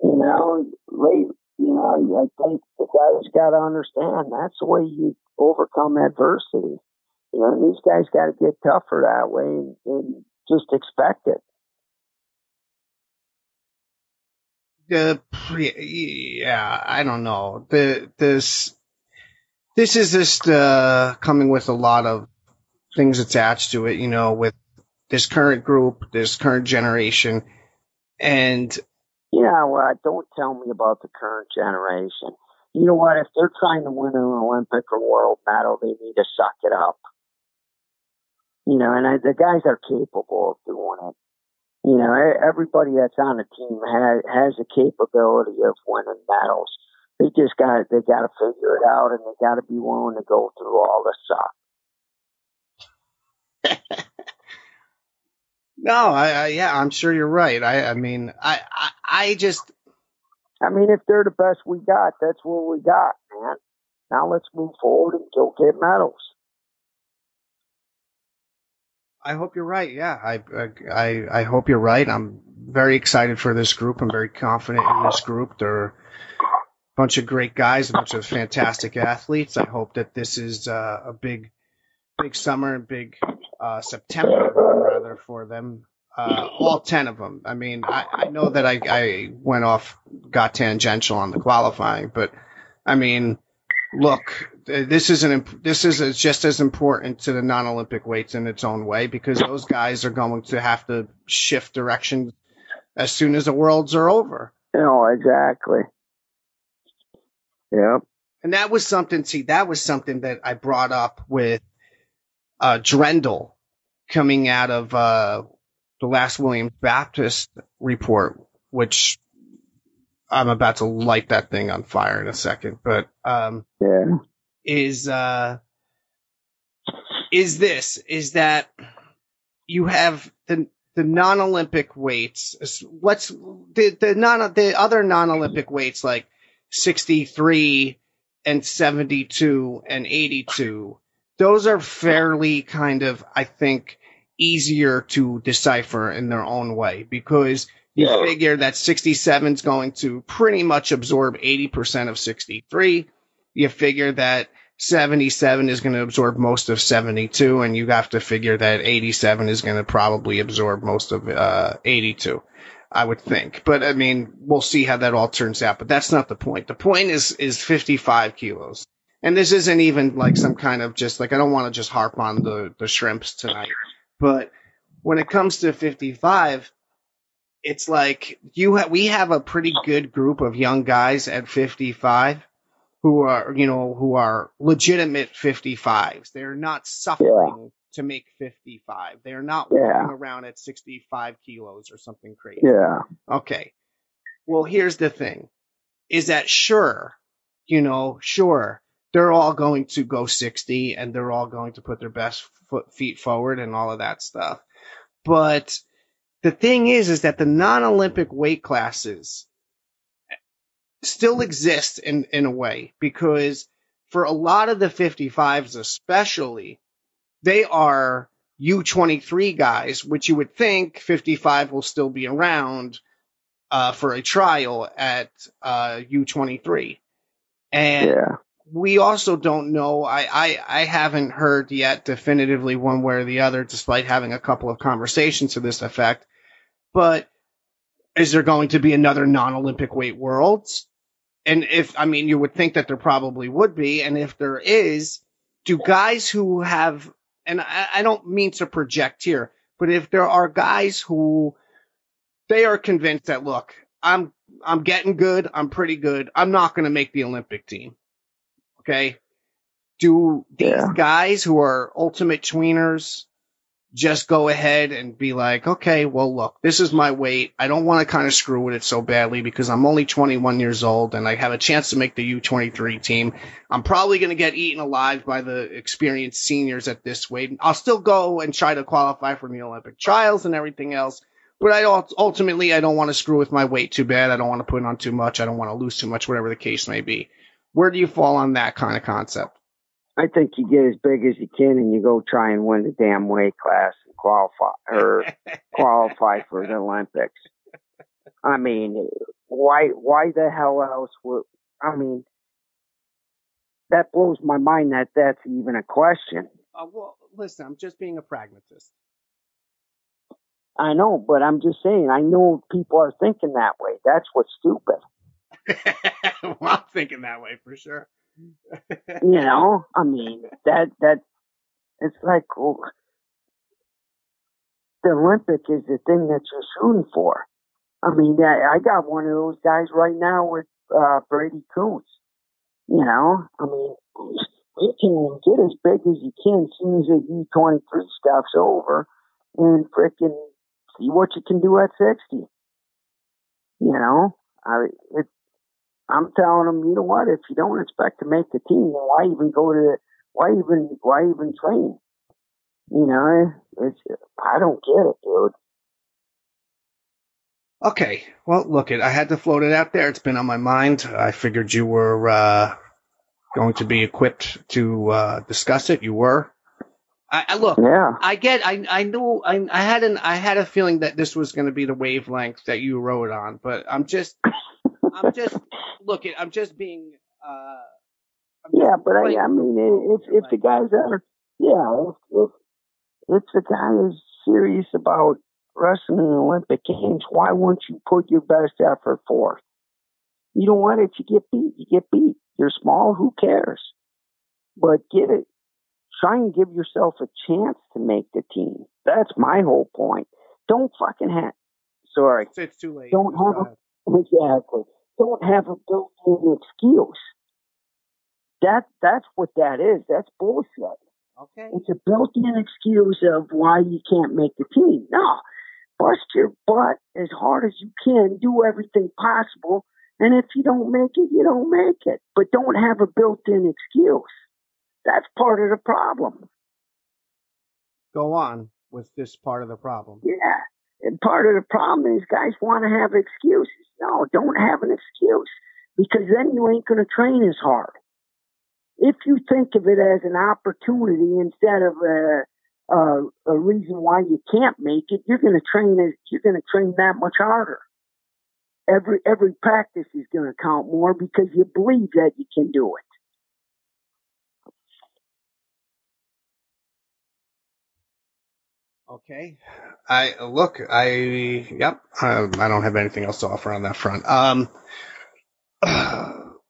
you know, I think the guys got to understand that's the way you overcome adversity. You know, these guys got to get tougher that way and just expect it. Yeah, I don't know. This is just coming with a lot of things attached to it, you know, with this current group, this current generation, and... Yeah, well, don't tell me about the current generation. You know what? If they're trying to win an Olympic or world medal, they need to suck it up. You know, and the guys are capable of doing it. You know, everybody that's on the team has the capability of winning medals. They got to figure it out, and they got to be willing to go through all the suck. No, I'm sure you're right. I mean, if they're the best we got, that's what we got, man. Now let's move forward and go get medals. I hope you're right. Yeah, I hope you're right. I'm very excited for this group. I'm very confident in this group. They're a bunch of great guys, a bunch of fantastic athletes. I hope that this is a big summer and big September, rather, for them, all 10 of them. I mean, I know that I went off, got tangential on the qualifying, but I mean, look, this is just as important to the non-Olympic weights in its own way, because those guys are going to have to shift direction as soon as the worlds are over. Oh, exactly. Yep. And that was something that I brought up with Drendel coming out of the last Williams Baptist report, which I'm about to light that thing on fire in a second, but is that you have the non-Olympic weights. The other non-Olympic weights like 63 and 72 and 82. Those are fairly kind of, I think, easier to decipher in their own way, because you figure that 67 is going to pretty much absorb 80% of 63. You figure that 77 is going to absorb most of 72, and you have to figure that 87 is going to probably absorb most of 82, I would think. But, I mean, we'll see how that all turns out. But that's not the point. The point is 55 kilos. And this isn't even like some kind of just like, I don't want to just harp on the shrimps tonight, but when it comes to 55, it's like we have a pretty good group of young guys at 55 who are legitimate 55s. They're not suffering to make 55. They're not walking around at 65 kilos or something crazy. Yeah. Okay. Well, here's the thing, is that sure. They're all going to go 60, and they're all going to put their best feet forward and all of that stuff. But the thing is that the non-Olympic weight classes still exist in a way, because for a lot of the 55s especially, they are U23 guys, which you would think 55 will still be around for a trial at U23. And we also don't know. I haven't heard yet definitively one way or the other, despite having a couple of conversations to this effect. But is there going to be another non-Olympic weight worlds? And if, I mean, you would think that there probably would be. And if there is, do guys who have, and I don't mean to project here, but if there are guys who they are convinced that, look, I'm getting good. I'm pretty good. I'm not going to make the Olympic team. Okay. Do these guys who are ultimate tweeners just go ahead and be like, okay, well, look, this is my weight. I don't want to kind of screw with it so badly because I'm only 21 years old and I have a chance to make the U23 team. I'm probably going to get eaten alive by the experienced seniors at this weight. I'll still go and try to qualify for the Olympic trials and everything else. But ultimately, I don't want to screw with my weight too bad. I don't want to put on too much. I don't want to lose too much, whatever the case may be. Where do you fall on that kind of concept? I think you get as big as you can and you go try and win the damn weight class and qualify for the Olympics. I mean, why the hell else would, I mean, that blows my mind that that's even a question. Well, listen, I'm just being a pragmatist. I know, but I'm just saying, I know people are thinking that way. That's what's stupid. Well, I'm thinking that way for sure. You know, I mean, that it's like, well, the Olympic is the thing that you're shooting for. I mean, I got one of those guys right now with Brady Koontz. You know, I mean, you can get as big as you can as soon as the U23 stuff's over and freaking see what you can do at 60. You know, I'm telling them, you know what? If you don't expect to make the team, then why even go to? Why even train? You know, I don't get it, dude. Okay, well, look, I had to float it out there. It's been on my mind. I figured you were going to be equipped to discuss it. You were. I look. Yeah. I had a feeling that this was going to be the wavelength that you rode on, but I'm just being. I mean, if the guys are, if the guy is serious about wrestling in the Olympic Games, why won't you put your best effort forth? You don't want it. You get beat. You get beat. You're small. Who cares? But get it. Try and give yourself a chance to make the team. That's my whole point. Don't fucking have. Sorry, it's too late. Don't have. Exactly. Don't have a built-in excuse. That's what that is. That's bullshit. Okay. It's a built-in excuse of why you can't make the team. No, bust your butt as hard as you can. Do everything possible. And if you don't make it, you don't make it. But don't have a built-in excuse. That's part of the problem. Go on with this part of the problem. Yeah. And part of the problem is guys want to have excuses. No, don't have an excuse because then you ain't going to train as hard. If you think of it as an opportunity instead of a reason why you can't make it, you're going to train that much harder. Every practice is going to count more because you believe that you can do it. Okay. I don't have anything else to offer on that front.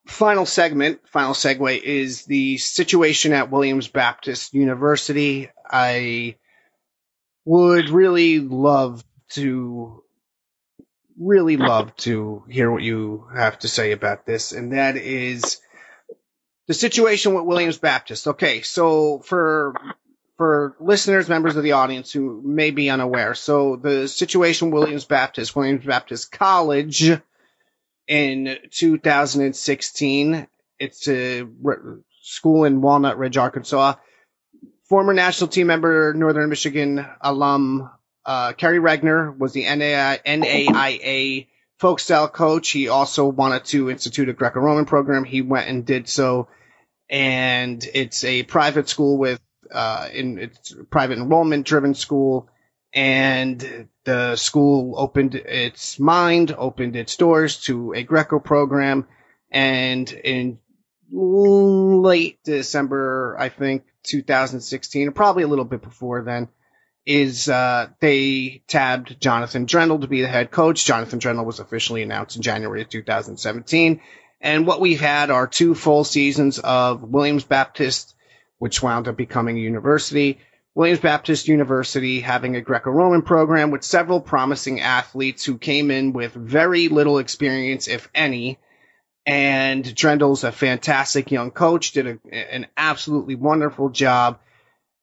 Final segue is the situation at Williams Baptist University. I would really love to hear what you have to say about this. And that is the situation with Williams Baptist. Okay. So for listeners, members of the audience who may be unaware, so the situation Williams Baptist College in 2016, it's a school in Walnut Ridge, Arkansas. Former national team member, Northern Michigan alum, Kerry Regner was the NAIA folk style coach. He also wanted to institute a Greco-Roman program. He went and did so, and it's a private school with in its private enrollment driven school, and the school opened its doors to a Greco program. And in late December, I think, 2016, or probably a little bit before then, is they tabbed Jonathan Drendel to be the head coach. Jonathan Drendel was officially announced in January of 2017. And what we've had are two full seasons of Williams Baptist, which wound up becoming a university. Williams Baptist University having a Greco-Roman program with several promising athletes who came in with very little experience, if any. And Drendel's a fantastic young coach, did an absolutely wonderful job,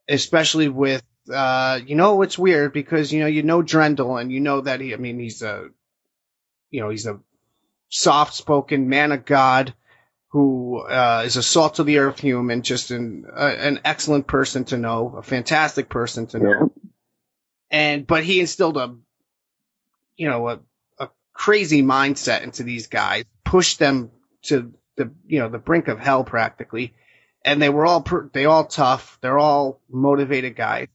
especially with, it's weird because, Drendel and you know that he's a soft-spoken man of God who is a salt of the earth human, just an excellent person to know, a fantastic person to know. But he instilled a crazy mindset into these guys, pushed them to the brink of hell practically, and they were all tough, they're all motivated guys.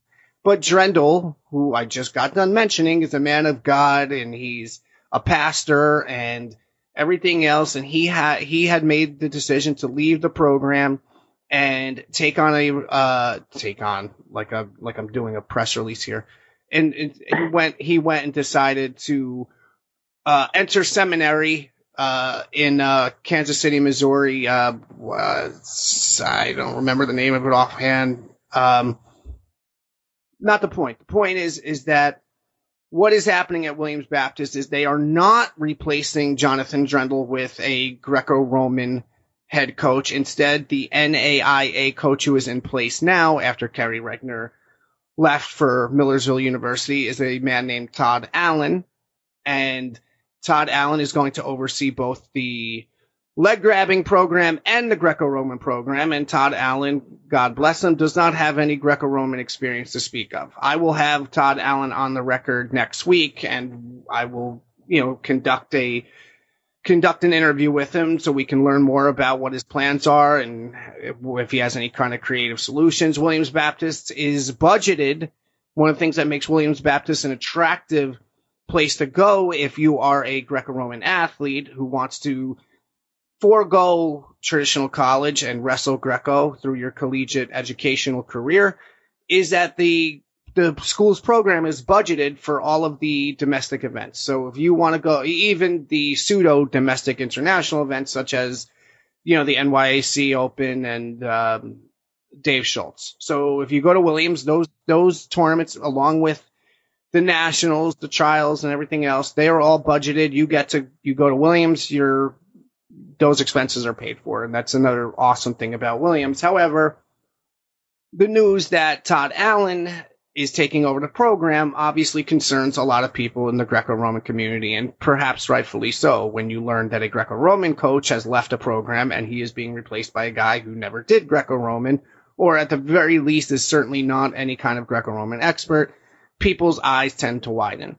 But Drendel, who I just got done mentioning, is a man of God and he's a pastor and everything else, and he had made the decision to leave the program and take on I'm doing a press release here, and he went and decided to enter seminary in Kansas City, Missouri. I don't remember the name of it offhand. Not the point. The point is that what is happening at Williams Baptist is they are not replacing Jonathan Drendel with a Greco-Roman head coach. Instead, the NAIA coach who is in place now after Kerry Regner left for Millersville University is a man named Todd Allen. And Todd Allen is going to oversee both the leg grabbing program and the Greco-Roman program. And Todd Allen, God bless him, does not have any Greco-Roman experience to speak of. I will have Todd Allen on the record next week, and I will, conduct an interview with him so we can learn more about what his plans are and if he has any kind of creative solutions. Williams Baptist is budgeted. One of the things that makes Williams Baptist an attractive place to go if you are a Greco-Roman athlete who wants to forego traditional college and wrestle Greco through your collegiate educational career is that the school's program is budgeted for all of the domestic events. So if you want to go, even the pseudo domestic international events, such as, the NYAC Open and Dave Schultz. So if you go to Williams, those tournaments, along with the nationals, the trials and everything else, they are all budgeted. You go to Williams, those expenses are paid for, and that's another awesome thing about Williams. However, the news that Todd Allen is taking over the program obviously concerns a lot of people in the Greco-Roman community, and perhaps rightfully so when you learn that a Greco-Roman coach has left a program and he is being replaced by a guy who never did Greco-Roman, or at the very least is certainly not any kind of Greco-Roman expert. People's eyes tend to widen.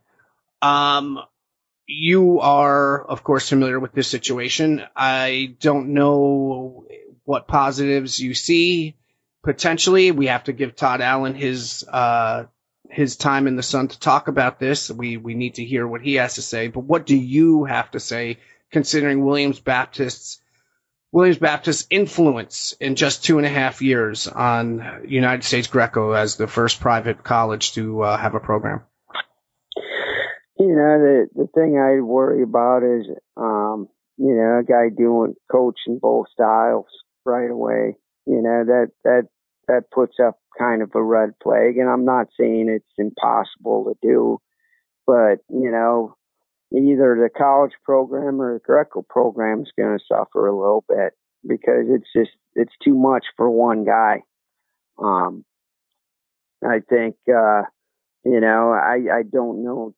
You are, of course, familiar with this situation. I don't know what positives you see. Potentially, we have to give Todd Allen his time in the sun to talk about this. We need to hear what he has to say. But what do you have to say, considering Williams Baptist's influence in just 2.5 years on United States Greco as the first private college to have a program? The thing I worry about is, a guy doing coaching both styles right away. That puts up kind of a red flag. And I'm not saying it's impossible to do, but, either the college program or the Greco program is going to suffer a little bit because it's too much for one guy. I think, I don't know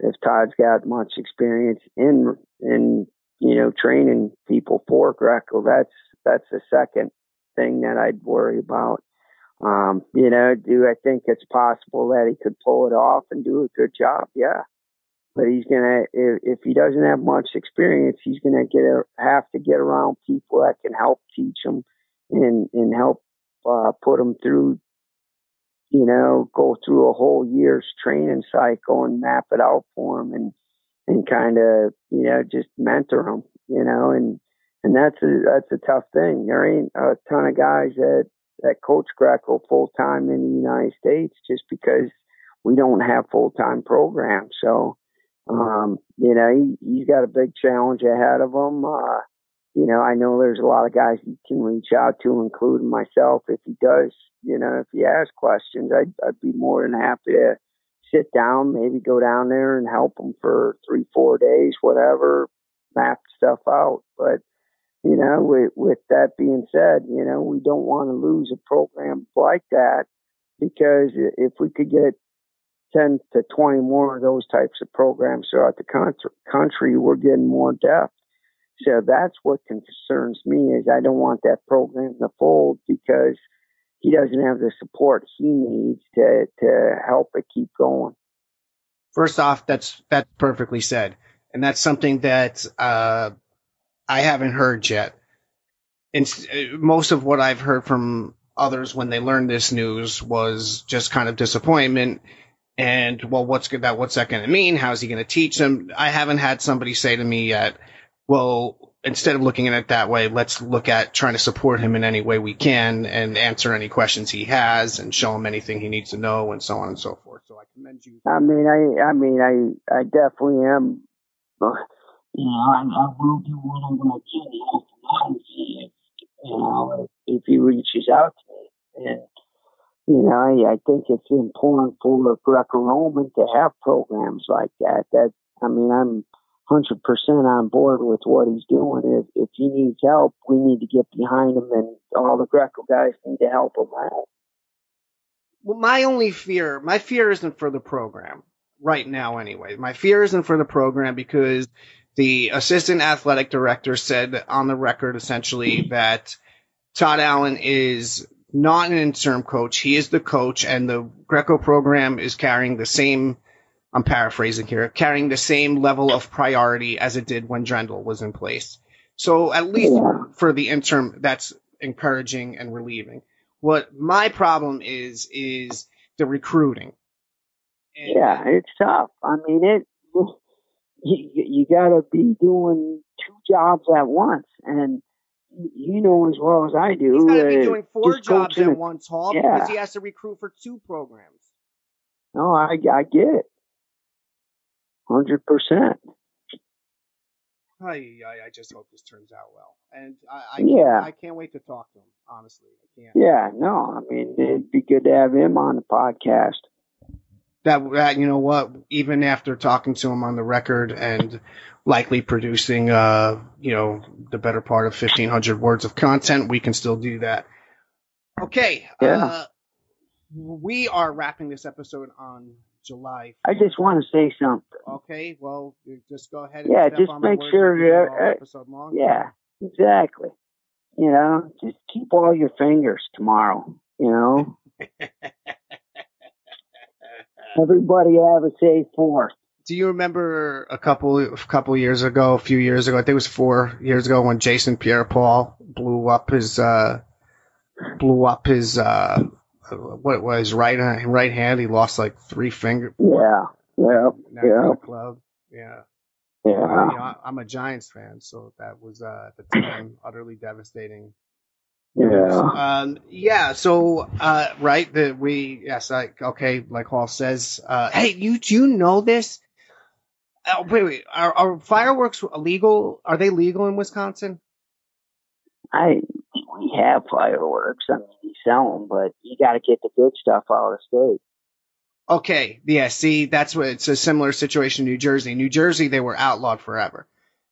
if Todd's got much experience in training people for Greco. That's the second thing that I'd worry about. Do I think it's possible that he could pull it off and do a good job? Yeah, but he's gonna if he doesn't have much experience, he's gonna have to get around people that can help teach him and help put him through. Go through a whole year's training cycle and map it out for him and kind of, just mentor him, and And that's a tough thing. There ain't a ton of guys that coach Greco full time in the United States, just because we don't have full time programs. So, he's got a big challenge ahead of him. I know there's a lot of guys he can reach out to, including myself. If he does, if he asks questions, I'd be more than happy to sit down, maybe go down there and help him for 3-4 days, whatever, map stuff out. But, with that being said, we don't want to lose a program like that, because if we could get 10 to 20 more of those types of programs throughout the country, we're getting more depth. So that's what concerns me, is I don't want that program to fold because he doesn't have the support he needs to help it keep going. First off, that's perfectly said. And that's something that I haven't heard yet. And most of what I've heard from others when they learned this news was just kind of disappointment. And, well, what's that going to mean? How's he going to teach them? I haven't had somebody say to me yet, well, instead of looking at it that way, let's look at trying to support him in any way we can and answer any questions he has and show him anything he needs to know and so on and so forth. So I commend you. I mean, I definitely am. I will do what I'm going to do. If he reaches out to me. And, I think it's important for Greco-Roman to have programs like that. I'm 100% on board with what he's doing. If he needs help, we need to get behind him, and all the Greco guys need to help him out. Well, my fear isn't for the program right now anyway. My fear isn't for the program because the assistant athletic director said on the record essentially that Todd Allen is not an interim coach. He is the coach, and the Greco program is carrying the same – I'm paraphrasing here, carrying the same level of priority as it did when Drendel was in place. So at least for the interim, that's encouraging and relieving. What my problem is the recruiting. And it's tough. I mean, you got to be doing 2 jobs at once. And you know as well as I do. He's got to be doing 4 jobs at once, Hall, because he has to recruit for 2 programs. No, I get it. 100%. I just hope this turns out well, and I can't wait to talk to him. Honestly, I can't. Yeah, no, I mean, it'd be good to have him on the podcast. That you know what? Even after talking to him on the record and likely producing, the better part of 1,500 words of content, we can still do that. Okay. Yeah. We are wrapping this episode on July 4th. I just want to say something. Okay, well, just go ahead and just make sure. Yeah, exactly. Just keep all your fingers tomorrow. Everybody have a safe 4th. Do you remember a few years ago? I think it was 4 years ago when Jason Pierre-Paul blew up his what was his right hand? He lost like 3 fingers. Club. Yeah. I'm a Giants fan, so that was at the time utterly devastating. Yeah. Like Hall says. Hey, do you know this? Wait. Are fireworks illegal? Are they legal in Wisconsin? We have fireworks. I mean, you sell them, but you got to get the good stuff out of state. Okay. Yeah. See, that's what it's a similar situation in New Jersey. They were outlawed forever.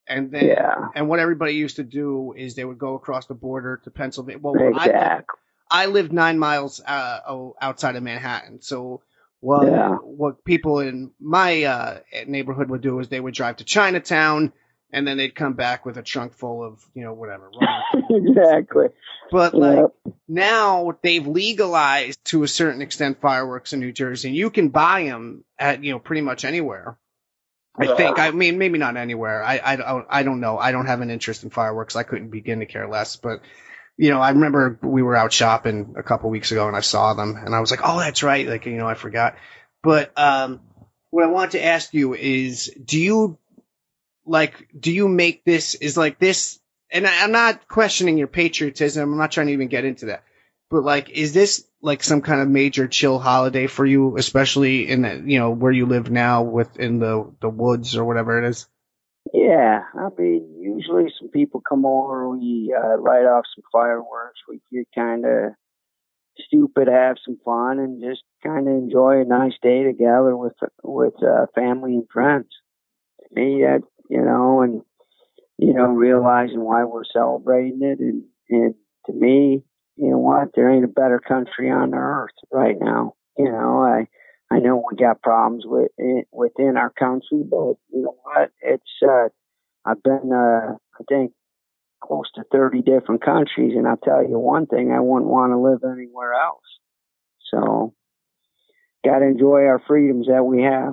And then, and what everybody used to do is they would go across the border to Pennsylvania. Well, exactly. I lived 9 miles outside of Manhattan. So, what people in my neighborhood would do is they would drive to Chinatown. And then they'd come back with a trunk full of, whatever. Exactly. But now they've legalized to a certain extent fireworks in New Jersey, and you can buy them at, pretty much anywhere. I think. I mean, maybe not anywhere. I don't know. I don't have an interest in fireworks. I couldn't begin to care less. But, I remember we were out shopping a couple weeks ago, and I saw them, and I was like, oh, that's right. Like, I forgot. But what I want to ask you is, do you make this and I'm not questioning your patriotism. I'm not trying to even get into that. But, like, is this, like, some kind of major chill holiday for you, especially in, the, you know, where you live now within the woods or whatever it is? Yeah. I mean, usually some people come over, we light off some fireworks, we get kind of stupid, have some fun, and just kind of enjoy a nice day together with family and friends. To me, that, you know, and, you know, realizing why we're celebrating it. And to me, you know what? There ain't a better country on earth right now. You know, I know we got problems within our country, but you know what? It's I've been I think close to 30 different countries, and I'll tell you one thing: I wouldn't want to live anywhere else. So, gotta enjoy our freedoms that we have.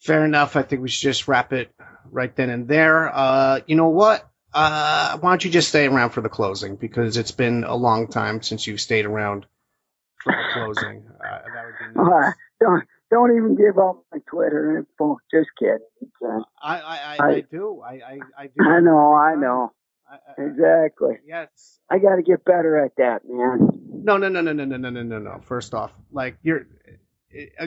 Fair enough. I think we should just wrap it right then and there. You know what? Why don't you just stay around for the closing, because it's been a long time since you've stayed around for the closing. That would be nice. Don't even give up my Twitter info. Just kidding. I do. I do. I know. Exactly. Yes. I got to get better at that, man. No. First off, like, you're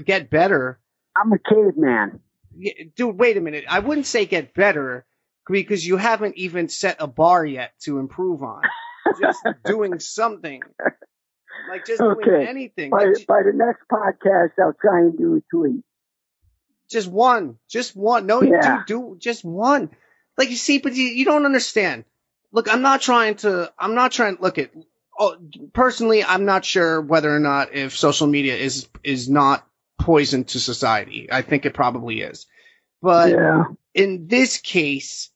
get better. I'm a caveman. Yeah, dude, wait a minute. I wouldn't say get better, because you haven't even set a bar yet to improve on. Just doing something. Like, just doing anything. By the next podcast, I'll try and do a tweet. Just one. No, yeah. you do just one. Like, you see, but you don't understand. Look, I'm not trying to look at. Oh, personally, I'm not sure whether or not if social media is not poison to society. I think it probably is. But yeah. In this case,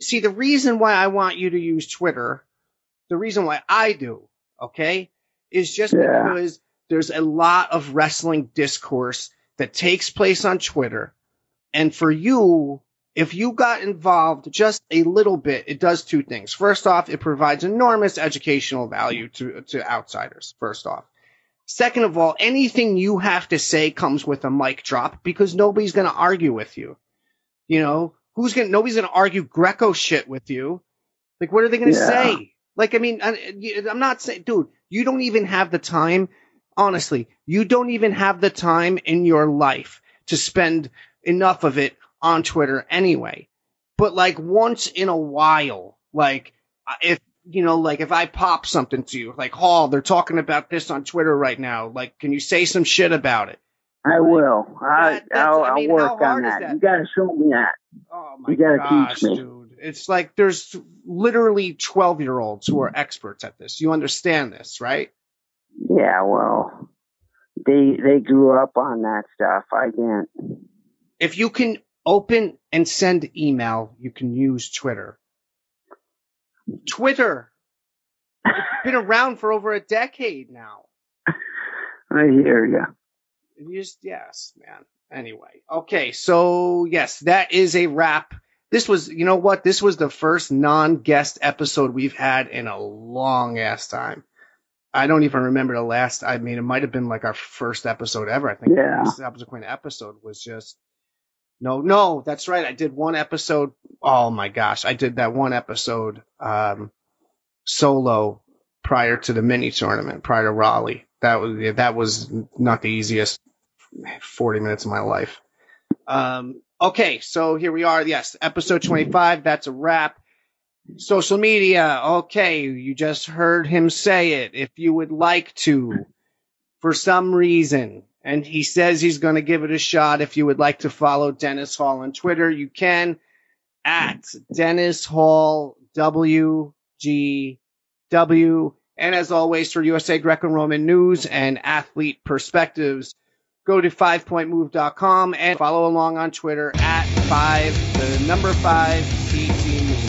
see, the reason why I want you to use Twitter, the reason why I do, okay, is just because there's a lot of wrestling discourse that takes place on Twitter. And for you, if you got involved just a little bit, it does two things. First off, it provides enormous educational value to outsiders, first off. Second of all, anything you have to say comes with a mic drop, because nobody's going to argue with you. You know, nobody's going to argue Greco shit with you. Like, what are they going to say? Like, I mean, I'm not saying, dude, you don't even have the time. Honestly, you don't even have the time in your life to spend enough of it on Twitter anyway. But, like, once in a while, like, if, you know, like, if I pop something to you, like, Hall, they're talking about this on Twitter right now. Like, can you say some shit about it? I will. I'll work on that. You got to show me that. Oh, my gosh, dude. It's like there's literally 12-year-olds who are experts at this. You understand this, right? Yeah, well, they grew up on that stuff. I didn't. If you can open and send email, you can use Twitter. It's been around for over a decade now. I hear you. Yes, man. Anyway. Okay, so yes, that is a wrap. This was, you know what? This was the first non-guest episode we've had in a long-ass time. I don't even remember the last. I mean, it might have been like our first episode ever. I think the subsequent episode was just No, that's right. I did one episode. Oh, my gosh. I did that one episode solo prior to the mini tournament, prior to Raleigh. That was not the easiest 40 minutes of my life. Okay, so here we are. Yes, episode 25. That's a wrap. Social media. Okay, you just heard him say it. If you would like to, for some reason, and he says he's going to give it a shot. If you would like to follow Dennis Hall on Twitter, you can at Dennis Hall WGW. And as always, for USA Greco-Roman news and athlete perspectives, go to FivePointMove.com and follow along on Twitter at 5PT News.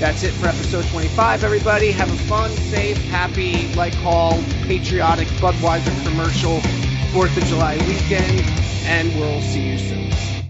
That's it for episode 25, everybody. Have a fun, safe, happy, like Hall, patriotic Budweiser commercial 4th of July weekend, and we'll see you soon.